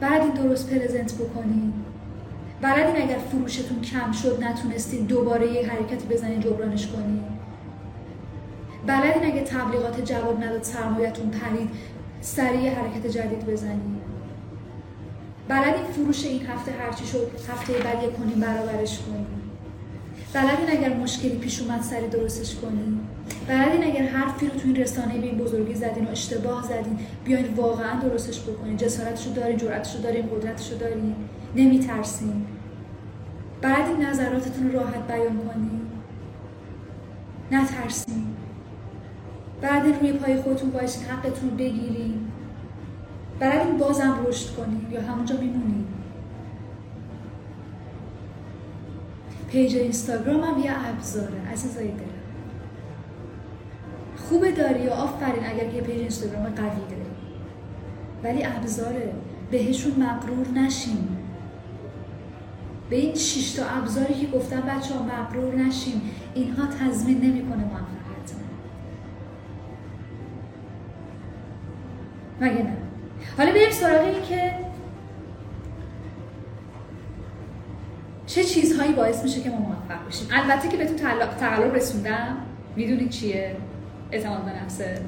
بلدین درست پرزنت بکنین. بلدین اگر فروشتون کم شد نتونستین دوباره یه حرکتی بزنین جبرانش کنین. بلدین اگه تبلیغات جواب نداد سرمایه‌تون پرید سریع حرکت جدید بزنیم. بلدین فروش این هفته هرچی شد هفته بعد یک کنیم برابرش کنیم. بلدین اگر مشکلی پیش اومد سریع درستش کنیم. بلدین اگر حرفی رو تو این رسانه به این بزرگی زدین و اشتباه زدین بیاین واقعا درستش بکنین. جسارتشو دارین، جرأتشو دارین، قدرتشو دارین، نمیترسین. بلدین نظراتتون رو راحت بیان کنین، نترسین. بعد روی پای خودتون باشین، حقتون رو بگیرین. بعد این بازم رشد کنین یا همونجا میمونین. پیج اینستاگرام هم یه ابزاره عزیزای دلم. خوبه داری و آفرین اگر یه پیج اینستاگرام قوی داری، ولی ابزاره، بهشون مغرور نشین. به این شش تا ابزاری که گفتم بچه‌ها مغرور نشین. اینها تضمین نمی‌کنه موفقیت. مگه نه؟ حالا بریم سراغ این که چه چیزهایی باعث میشه که ما موفق بشیم. البته که بهتون تقلب رسوندم، میدونید چیه؟ اعتماد به نفسه.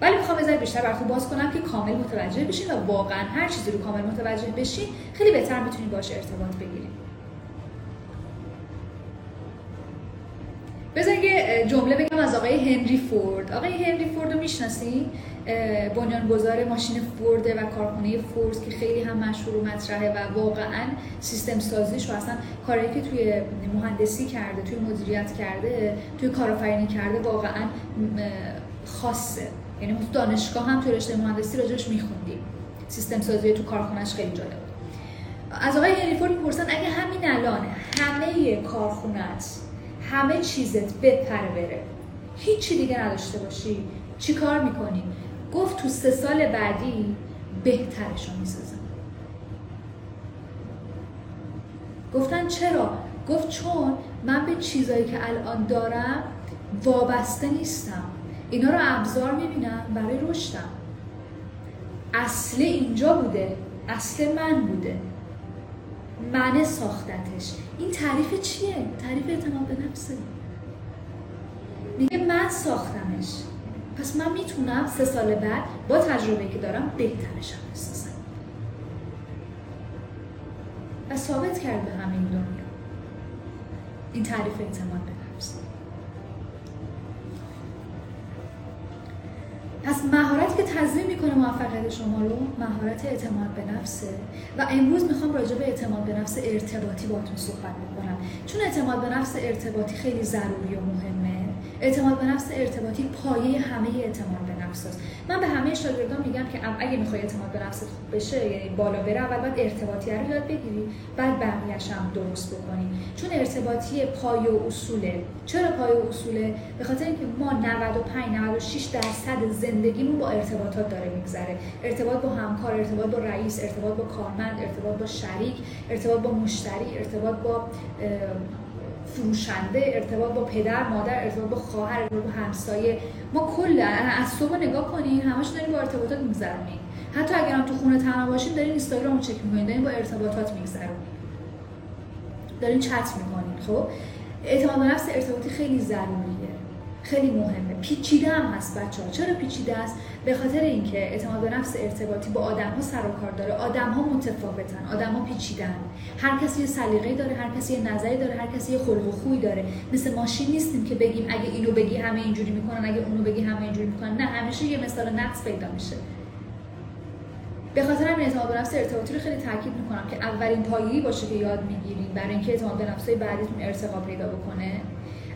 ولی میخوام یه ذره بیشتر براتون باز کنم که کامل متوجه بشین و واقعا هر چیزی رو کامل متوجه بشین خیلی بهتر میتونید باهاش ارتباط بگیرید. بذارید یه جمله بگم از آقای هنری فورد. آقای هنری فورد رو میشناسین؟ بنیانگذار ماشین فورد و کارخونه فورد که خیلی هم مشهور و مطرحه و واقعا سیستم سازیش و اصلا کاری که توی مهندسی کرده، توی مدیریت کرده، توی کارآفرینی کرده واقعا خاصه. یعنی تو دانشگاه هم توی رشته مهندسی راجعش میخوندیم. سیستم سازی تو کارخونهش خیلی جالب بود. از آقای هنری فورد میپرسن اگه همین الان همه کارخونت، همه چیزت بپره بره، هیچی دیگه نداشته باشی، چی کار میکنی؟ گفت تو سه سال بعدی بهترش رو میسازم. گفتن چرا؟ گفت چون من به چیزایی که الان دارم وابسته نیستم، اینا رو ابزار میبینم برای رشدم. اصل اینجا بوده، اصل من بوده، من ساختتش. این تعریف چیه؟ تعریف اعتماد به نفسه. میگه من ساختمش، پس من میتونم سه سال بعد با تجربه که دارم بهترشم بسازم. و ثابت کرد به همین دنیا. این تعریف اعتماد به نفسه. پس مهارت که تضمین میکنه موفقیت شما رو، مهارت اعتماد به نفسه. و امروز میخوام راجع به اعتماد به نفس ارتباطی باهاتون صحبت بکنم، چون اعتماد به نفس ارتباطی خیلی ضروری و مهمه. اعتماد به نفس ارتباطی پایه همه اعتماد به نفس است. من به همه شاگردان میگم که اگه میخوای اعتماد به نفست خوب بشه، یعنی بالا بره، اول باید ارتباطی رو یاد بگیری، بعد بقیه‌اش هم درست بکنی. چون ارتباطی پایه و اصوله. چرا پایه و اصوله؟ به خاطر اینکه ما نود و پنج نود و شش درصد زندگیمون با ارتباطات داره میگذره. ارتباط با همکار، ارتباط با رئیس، ارتباط با کارمند، ارتباط با شریک، ارتباط با مشتری، ارتباط با فروشنده، ارتباط با پدر، مادر، ارتباط با خواهر، ارتباط با همسایه. ما کلا از صبح نگاه کنین همش داریم با ارتباطات میگذرونیم. حتی اگر هم تو خونه تنها باشین دارین اینستاگرام رو چک میکنین، دارین با ارتباطات میگذرونین، دارین چت میکنین. خب اعتماد به نفس ارتباطی خیلی ضروریه، خیلی مهمه. پیچیده هم هست بچه‌ها. چرا پیچیده است؟ به خاطر اینکه اعتماد به نفس ارتباطی با آدم‌ها سر و کار داره. آدم‌ها متفاوتن، آدم‌ها پیچیدن. هر کسی یه سلیقه‌ای داره، هر کسی یه نظری داره، هر کسی یه خلق و خویی داره. مثل ماشین نیستیم که بگیم اگه اینو بگی همه اینجوری میکنن، اگه اونو بگی همه اینجوری میکنن. نه، همیشه یه مثال نقص پیدا میشه. به خاطر همین اعتماد به نفس ارتباطی رو خیلی تاکید میکنم که اولین پایه‌ای باشه که یاد میگیرید برای اینکه اعتماد به نفس‌های بعدیتون ارتقا پیدا بکنه.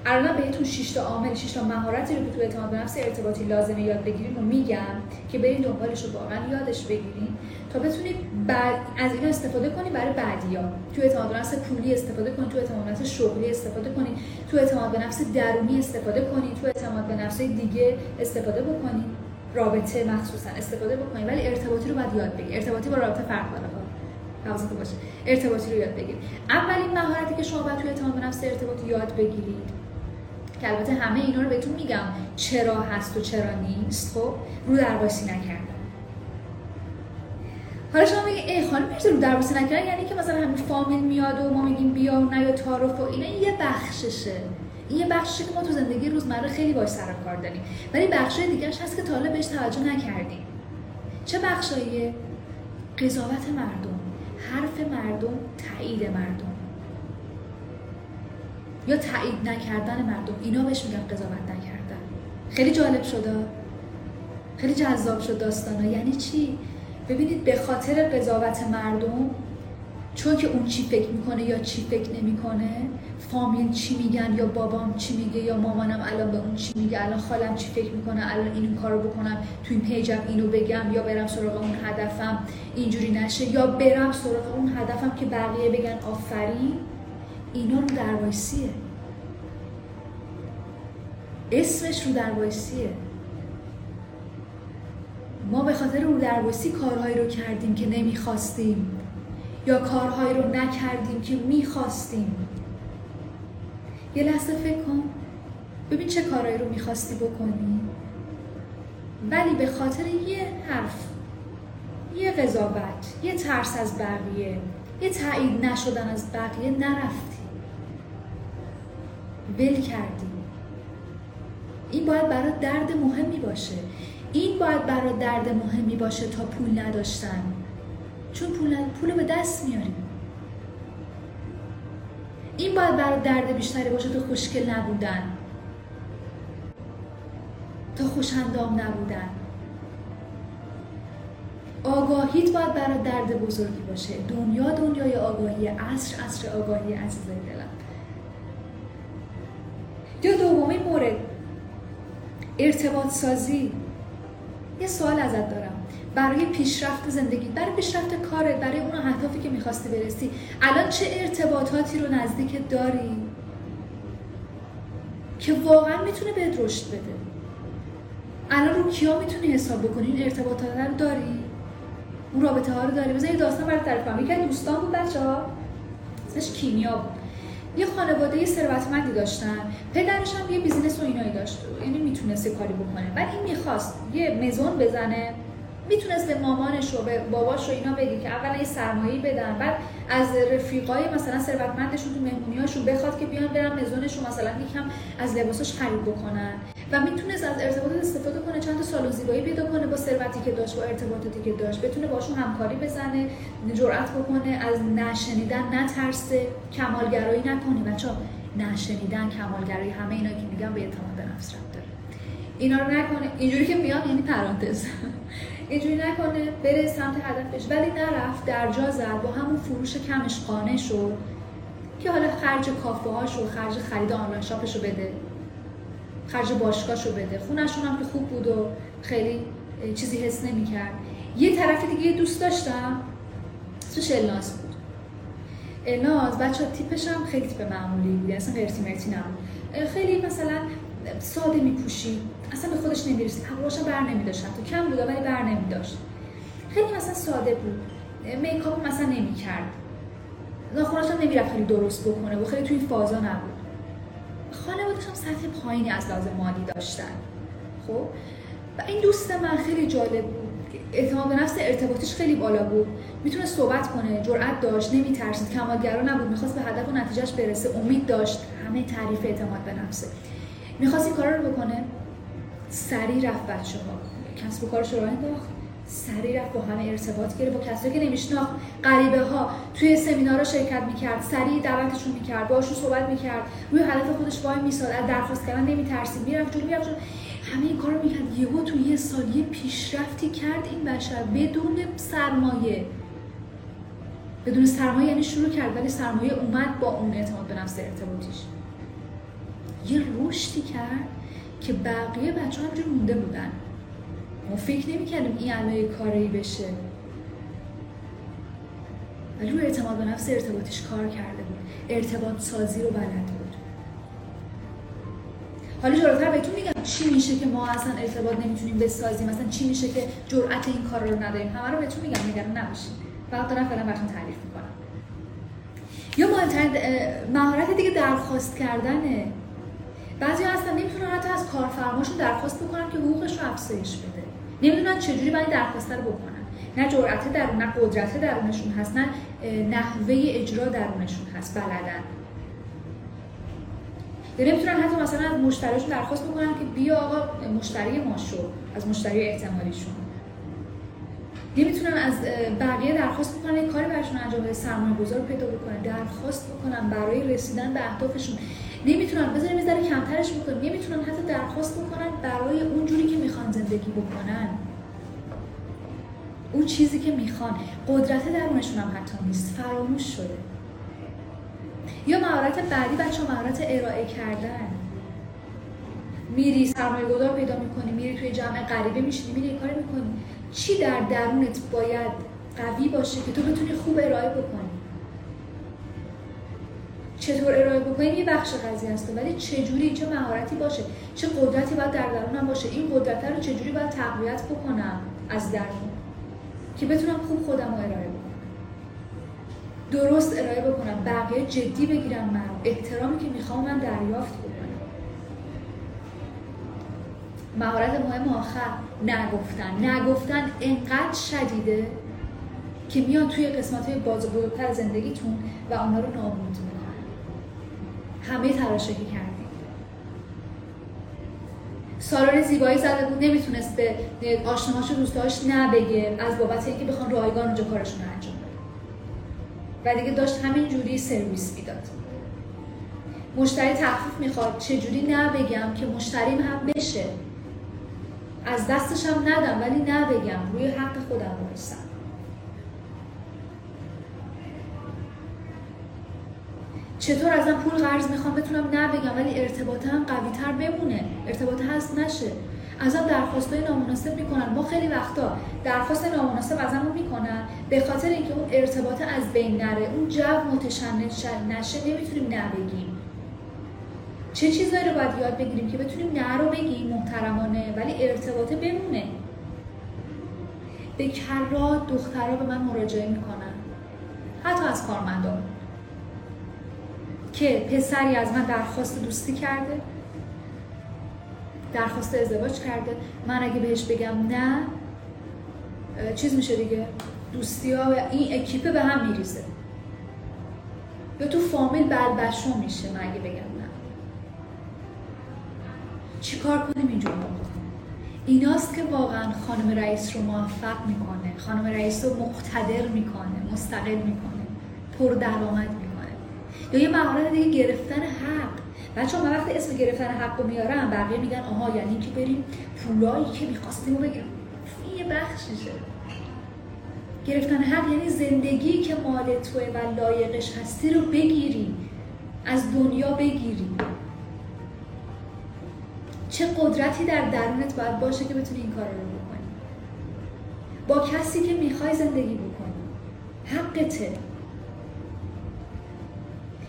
الان بهتون شش تا عامل، شش تا مهارتی رو که تو اعتماد به نفس ارتباطی لازمه یاد بگیریم و میگم که برین دنبالش رو واقعا یادش بگیرین تا بتونید بعد از اینا استفاده کنید برای بعدیا. تو اعتماد به نفس پولی استفاده کنید، تو اعتماد به نفس شغلی استفاده کنید، تو اعتماد به نفس درونی استفاده کنید، تو اعتماد به نفس دیگه استفاده بکنید، رابطه مخصوصا استفاده بکنید. ولی ارتباطی رو باید یاد بگیرید. ارتباطی با رابطه فرق داره. حواست باشه ارتباطی رو یاد بگیرید. اولین مهارتی که شما باید تو اعتماد به نفس ارتباطی یاد بگیرید، که البته همه اینا رو بهتون میگم چرا هست و چرا نیست، خب رو درواسی نکردن. حالا شما میگه ای خانم میشه رو درواسی نکردن یعنی که مثلا همین فامیل میاد و ما میگیم بیا و نه یا تعارف و اینا، این یه بخششه. این یه بخششه که ما تو زندگی روزمره خیلی باهاش سر و کار داریم، ولی بخشای دیگه‌اش هست که تا حالا بهش توجه نکردیم. چه بخشاییه؟ قضاوت مردم، حرف مردم، تایید مردم یا تایید نکردن مردم. اینا بهش میگن قضاوت نکردن. خیلی جالب شده، خیلی جذاب شد داستانا. یعنی چی؟ ببینید به خاطر قضاوت مردم، چون که اون چی فکر میکنه یا چی فکر نمیکنه، فامیل چی میگن یا بابام چی میگه یا مامانم الان به اون چی میگه، الان خالم چی فکر میکنه، الان این کارو بکنم، تو این پیجم اینو بگم یا برم سراغ اون هدفم اینجوری نشه یا برم سراغ اون هدفم که بقیه بگن آفرین. اینا رو دروایسیه، اسمش رو دروایسیه. ما به خاطر رو دروایسی کارهایی رو کردیم که نمیخواستیم یا کارهایی رو نکردیم که میخواستیم. یه لحظه فکر کن ببین چه کارهایی رو میخواستی بکنی ولی به خاطر یه حرف، یه قضاوت، یه ترس از بقیه، یه تایید نشدن از بقیه نرفتی، ول کردی. این باید برای درد مهمی باشه. این باید برای درد مهمی باشه تا پول نداشتن، چون پول پولو به دست میاری. این باید برای درد بیشتری باشه تا خوشگل نبودن، تا خوش‌اندام نبودن. آگاهیت باید برای درد بزرگی باشه. دنیا دنیای آگاهی، عصر عصر آگاهی عزیز دلم. یا دومین مورد، ارتباط سازی. یه سوال ازت دارم. برای پیشرفت زندگی، برای پیشرفت کارت، برای اون اهدافی که میخواستی برسی، الان چه ارتباطاتی رو نزدیکت داری که واقعا میتونه بهت رشد بده؟ الان رو کیا میتونی حساب بکنی؟ این ارتباطات رو داری؟ اون رابطه ها رو داری؟ بذار یه داستان برات تعریف کنم. یکی از دوستان بود بچه‌ها، اسمش کیمیا بود. یه خانواده ثروتمندی داشتن. پدرش هم یه بیزینس و اینایی داشت. یعنی میتونسته کاری بکنه. ولی این می‌خواست یه مزون بزنه. میتونست به مامانش و به باباش و اینا بگه که اولا یه سرمایه‌ای بدن، بعد از رفیقای مثلا ثروتمندشون تو مهمونیاشون بخواد که بیان برن مزونش رو مثلا یکم از لباسش خرید بکنن. و میتونست از ارتباطات استفاده کنه، چند تا سالن زیبایی پیدا کنه با ثروتی که داشت، با ارتباطاتی که داشت، بتونه باشون همکاری بزنه، جرأت بکنه، از نشنیدن نترسه، کمالگرایی نکنه. بچه‌ها نشنیدن، کمالگرایی، همه اینا که میگم به اعتماد به نفس ربط داره. اینا رو نکنه. اینجوری که میام یعنی پرانتز اینجوری نکنه، بره سمت هدفش ولی نرفت، درجا زد، با همون فروش کمش قانع شد که حالا خرج کافه هاشو، خرج خرید آنلاین شاپشو بده، خرج باشگاهشو بده. خونه‌شون هم که خوب بود و خیلی چیزی حس نمی‌کرد. یه طرف دیگه یه دوست داشتم، اسمش الناز بود. الناز بچه‌ها تیپش هم خیلی تیپ معمولی بود، اصلا قرتی مرتی نبود. خیلی مثلا ساده می‌پوشید، اصلا به خودش نمی‌رسید، عقلش هم برنمی‌داشت، تو کم بود ولی برنمی‌داشت. خیلی مثلا ساده بود، میکاپ مثلا نمی‌کرد، ناخن‌هاش هم نمی‌رفت خیلی درست بکنه و خیلی توی فازا نبود. خانواده‌ش هم سطح پایینی از لحاظ مالی داشتن. خب و این دوست من خیلی جالب بود، اعتماد به نفس ارتباطیش خیلی بالا بود، میتونه صحبت کنه، جرأت داشت، نمی‌ترسید، کمال‌گرا نبود، می‌خواست به هدف و نتیجهش برسه، امید داشت. همه تعریف اعتماد به نفسه. می‌خواست این کارا رو بکنه، سریع رفت بچه‌ها کسب و کارش رو راه انداخت، سریع رفت با همه ارتباط گرفت، با کسایی که نمی‌شناخت، غریبه‌ها، توی سمینارها شرکت می‌کرد، سریع دعوتشون می‌کرد، باهاشون صحبت می‌کرد، روی هدف خودش وای می‌ساد، از درخواست کردن نمی‌ترسید، می‌رفت جلو، می‌رفت جلو، همه این کارو می‌کرد. یهو تو یه سال یه پیشرفتی کرد این بشر بدون سرمایه. بدون سرمایه یعنی شروع کرد ولی سرمایه اومد با اون اعتماد به نفس ارتباطیش. یه رشدی کرد که بقیه بچه ها همجور مونده بودن. ما فکر نمی کردیم این علایه کاری بشه ولی روی اعتماد به نفس ارتباطش کار کرده بود، ارتباط سازی رو بلد بود. حالا جلوتر بهتون میگم چی میشه که ما اصلا ارتباط نمیتونیم بسازیم، اصلا چی میشه که جرأت این کار رو نداریم. همه رو بهتون میگم، نگران نباشید، فقط دارم فعلا براتون تعریف میکنم. یا مهمترین مهارت دیگه درخواست کردنه. بعضی ها اصلا نمیتونن حتی از کارفرماشون درخواست بکنن که حقوقش رو افزایش بده. نمیدونن چجوری باید درخواست رو بکنن. نه جرأت درون، نه قدرت درونشون هست، نه نحوه اجرا درونشون هست، بلدن. یا نمیتونن حتی مثلا از مشتریشون درخواست بکنن که بیا آقا مشتری ما شو، از مشتری احتمالیشون. نمیتونن از بقیه درخواست بکنن یه کاری براشون انجام بده، سرمایه‌گذار پیدا بکنن، درخواست بکنن برای رسیدن به اهدافشون. نمیتونن، بذاریم یه ذره کمترش بکنن، نمیتونن حتی درخواست بکنن برای اون جوری که میخوان زندگی بکنن، اون چیزی که میخوان. قدرت درونشون هم حتی نیست، فراموش شده. یا مهارت بعدی بچه‌ها، مهارت ارائه کردن. میری سرمایه گذار پیدا میکنی، میری توی جمع غریبه میشینی، میری کاری میکنی. چی در درونت باید قوی باشه که تو بتونی خوب ارائه بکنی؟ چطور ارائه بکنیم یه بخش قضیه است، ولی چجوری، چه مهارتی باشه، چه قدرتی باید در درونم باشه، این قدرت رو چجوری باید تقویت بکنم از درون که بتونم خوب خودم رو ارائه بکنم، درست ارائه بکنم، بقیه جدی بگیرن، من احترامی که میخوام من دریافت بکنم. مهارت مهم آخر نگفتن. نگفتن انقدر شدیده که میان توی قسمت‌های باز و بروتر زندگیتون و آنها رو نابود میکنن. همه تلاشی که کردید، سالن زیبایی زده بود نمیتونست به آشناهاش و دوستاش نبگه از بابت اینکه بخوان رایگان اونجا کارشون رو انجام بده و دیگه داشت همین جوری سرویس میداد. مشتری تخفیف میخواد، چجوری نبگم که مشتریم هم بشه، از دستش هم ندم ولی نبگم، روی حق خودم برسم. چطور ازم پول قرض میخوام بتونم نبگم ولی ارتباطم قوی‌تر بمونه، ارتباط هست نشه. ازم درخواستای نامناسب میکنن، ما خیلی وقتا درخواست نامناسب ازمون میکنن به خاطر اینکه اون ارتباط از بین نره، اون جو متشنج نشه، نمیتونیم نبگیم. چه چیزایی رو باید یاد بگیریم که بتونیم نه رو بگیم محترمانه ولی ارتباط بمونه. به کرات دخترها به من مراجعه میکنن، حتی از کارمندان، که پسری از من درخواست دوستی کرده، درخواست ازدواج کرده، من اگه بهش بگم نه چیز میشه دیگه، دوستی ها و این اکیپه به هم میریزه، یا تو فامیل بلبشون میشه. من اگه بگم نه چی کار کنیم اینجا؟ ایناست که واقعا خانم رئیس رو موفق میکنه، خانم رئیس رو مقتدر میکنه، مستقل میکنه، پردرآمد میکنه. یا یه مهارت دیگه، گرفتن حق. بچه ها من وقتی اسم گرفتن حق رو میارم بقیه میگن آها یعنی که بریم پولایی که میخواستیم رو بگیریم. این یه بخششه. گرفتن حق یعنی زندگی که مال توه و لایقش هستی رو بگیری، از دنیا بگیری. چه قدرتی در درونت باید باشه که بتونی این کار رو بکنی، با کسی که میخوای زندگی بکنی، حقته.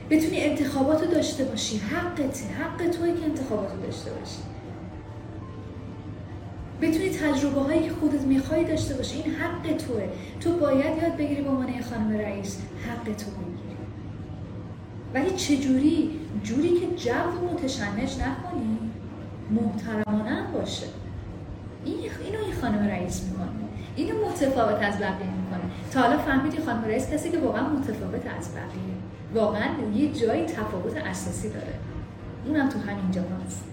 بتونی انتخاباتو داشته باشی، حقته، حق توئه که انتخاباتو داشته باشی. بتونی تجربه هایی که خودت میخوای داشته باشی، این حق توئه. تو باید یاد بگیری به عنوان خانم رئیس حق تو بگیری، ولی چجوری؟ جوری که جو متشنج نکنی، محترمانه باشه. این اینو این خانم رئیس میکنه، اینو متفاوت از بقیه میکنه. تا حالا فهمیدی خانم رئیس کسی که واقعا متفاوت از بقیه، واقعا یه جایی تفاوت اساسی داره، اونم تو همین جا هست،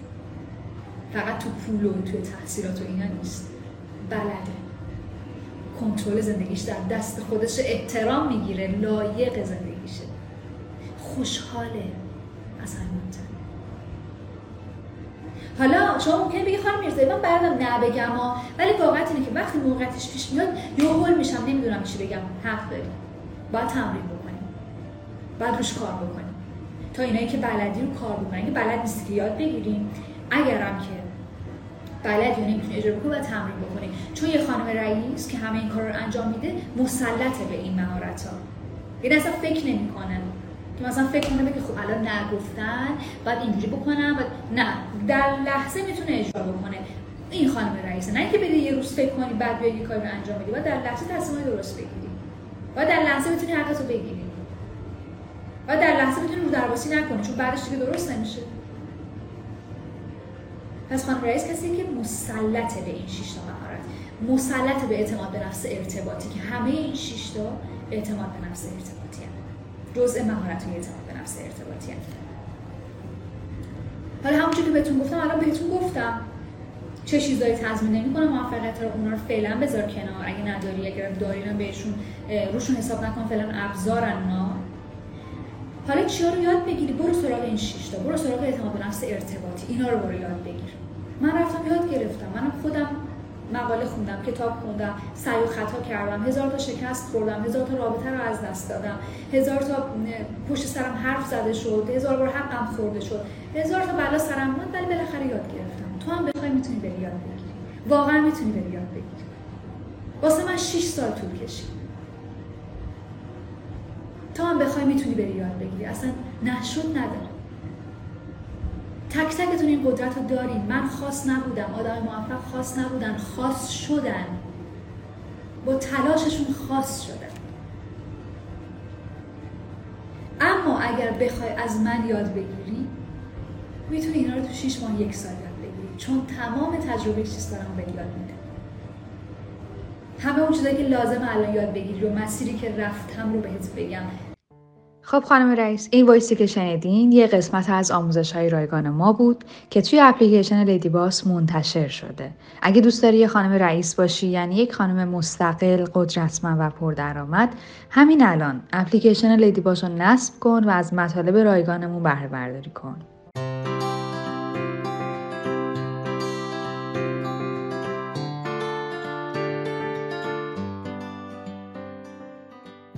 فقط تو پول و توی تحصیلات و اینا نیست، بلده کنترل زندگیش در دست خودش، احترام میگیره، لایق زندگیشه، خوشحاله. از همین جا حالا شما ممکنه بگی خانم میرزایی من بردم نه بگم ها، ولی واقعیت اینه که وقتی موقعیتش پیش میاد یهو میشم نمیدونم چی بگم. حق داری، باید تمرین باید روش کار بکنیم تا اینایی که بلدی رو کار بکنیم. اگه بلد نیست که یاد بگیریم، اگرم که بلدی رو نمیتونی اجرا بکنی و تمرین بکنی، چون یه خانم رئیس که همه این کار رو انجام میده مسلطه به این مهارت ها. یعنی اصلا فکر نمی کنن که مثلا فکر کنه بگه خب الان نگفتن باید اینجوری بکنم، باید... نه، در لحظه میتونه اجرا بکنه. این خانم رئیسه، نه اینکه بده یه روز فکر کنی بعد بیای یه کاری رو انجام بدی. باید در لحظه تصمیمای درست بگیری، باید در لحظه بتونی حقتو بگیری و در لحظه بتونی رو درواسی نکنی، چون بعدش دیگه درست نمیشه. پس خانم رئیس کسی که مسلطه به این شش تا مهارت، مسلطه به اعتماد به نفس ارتباطی، که همه این شش تا اعتماد به نفس ارتباطی هست، جزء مهارت های اعتماد به نفس ارتباطی هست. حالا همونجوری که بهتون گفتم، الان بهتون گفتم چه چیزایی تضمین نمی‌کنه موفقیت رو، اونا رو فعلا بذار کنار. اگه نداری، اگه دارین بهشون روشون حساب نکن، فعلا ابزارن اونا. حالا چیا رو یاد بگیری؟ برو سراغ این شش تا، برو سراغ اعتماد به نفس ارتباطی، اینا رو برو یاد بگیر. من رفتم یاد گرفتم، منم خودم مقاله خوندم، کتاب خوندم، سعی و خطا کردم، هزار تا شکست خوردم، هزار تا رابطه رو از دست دادم، هزار تا پشت سرم حرف زده شد، هزار بار حقم خورده شد، هزار تا بلا سرم موند، ولی بالاخره یاد گرفتم. تو هم بخوای میتونی بری یاد بگیری، واقعا میتونی بری یاد بگیری. واسه من شش سال طول کشید. تا هم بخوای میتونی بری یاد بگیری، اصلا نشد نداره. تک تکتون این قدرت رو دارین. من خاص نبودم، آدم موفق خاص نبودن، خاص شدن، با تلاششون خاص شدن. اما اگر بخوای از من یاد بگیری میتونی اینا رو تو شیش ماه یک سال یاد بگیری، چون تمام تجربه چیز دارم به یاد میده. همه اون چیزایی که لازم الان یاد بگیری و مسیری که رفتم رو بهت بگم. خب خانم رئیس، این وایسی که شنیدین یه قسمت از آموزش‌های رایگان ما بود که توی اپلیکیشن لیدی باس منتشر شده. اگه دوست داری یه خانم رئیس باشی، یعنی یک خانم مستقل، قدرتمند و پردرآمد، همین الان اپلیکیشن لیدی باس رو نصب کن و از مطالب رایگانمون بهره برداری کن.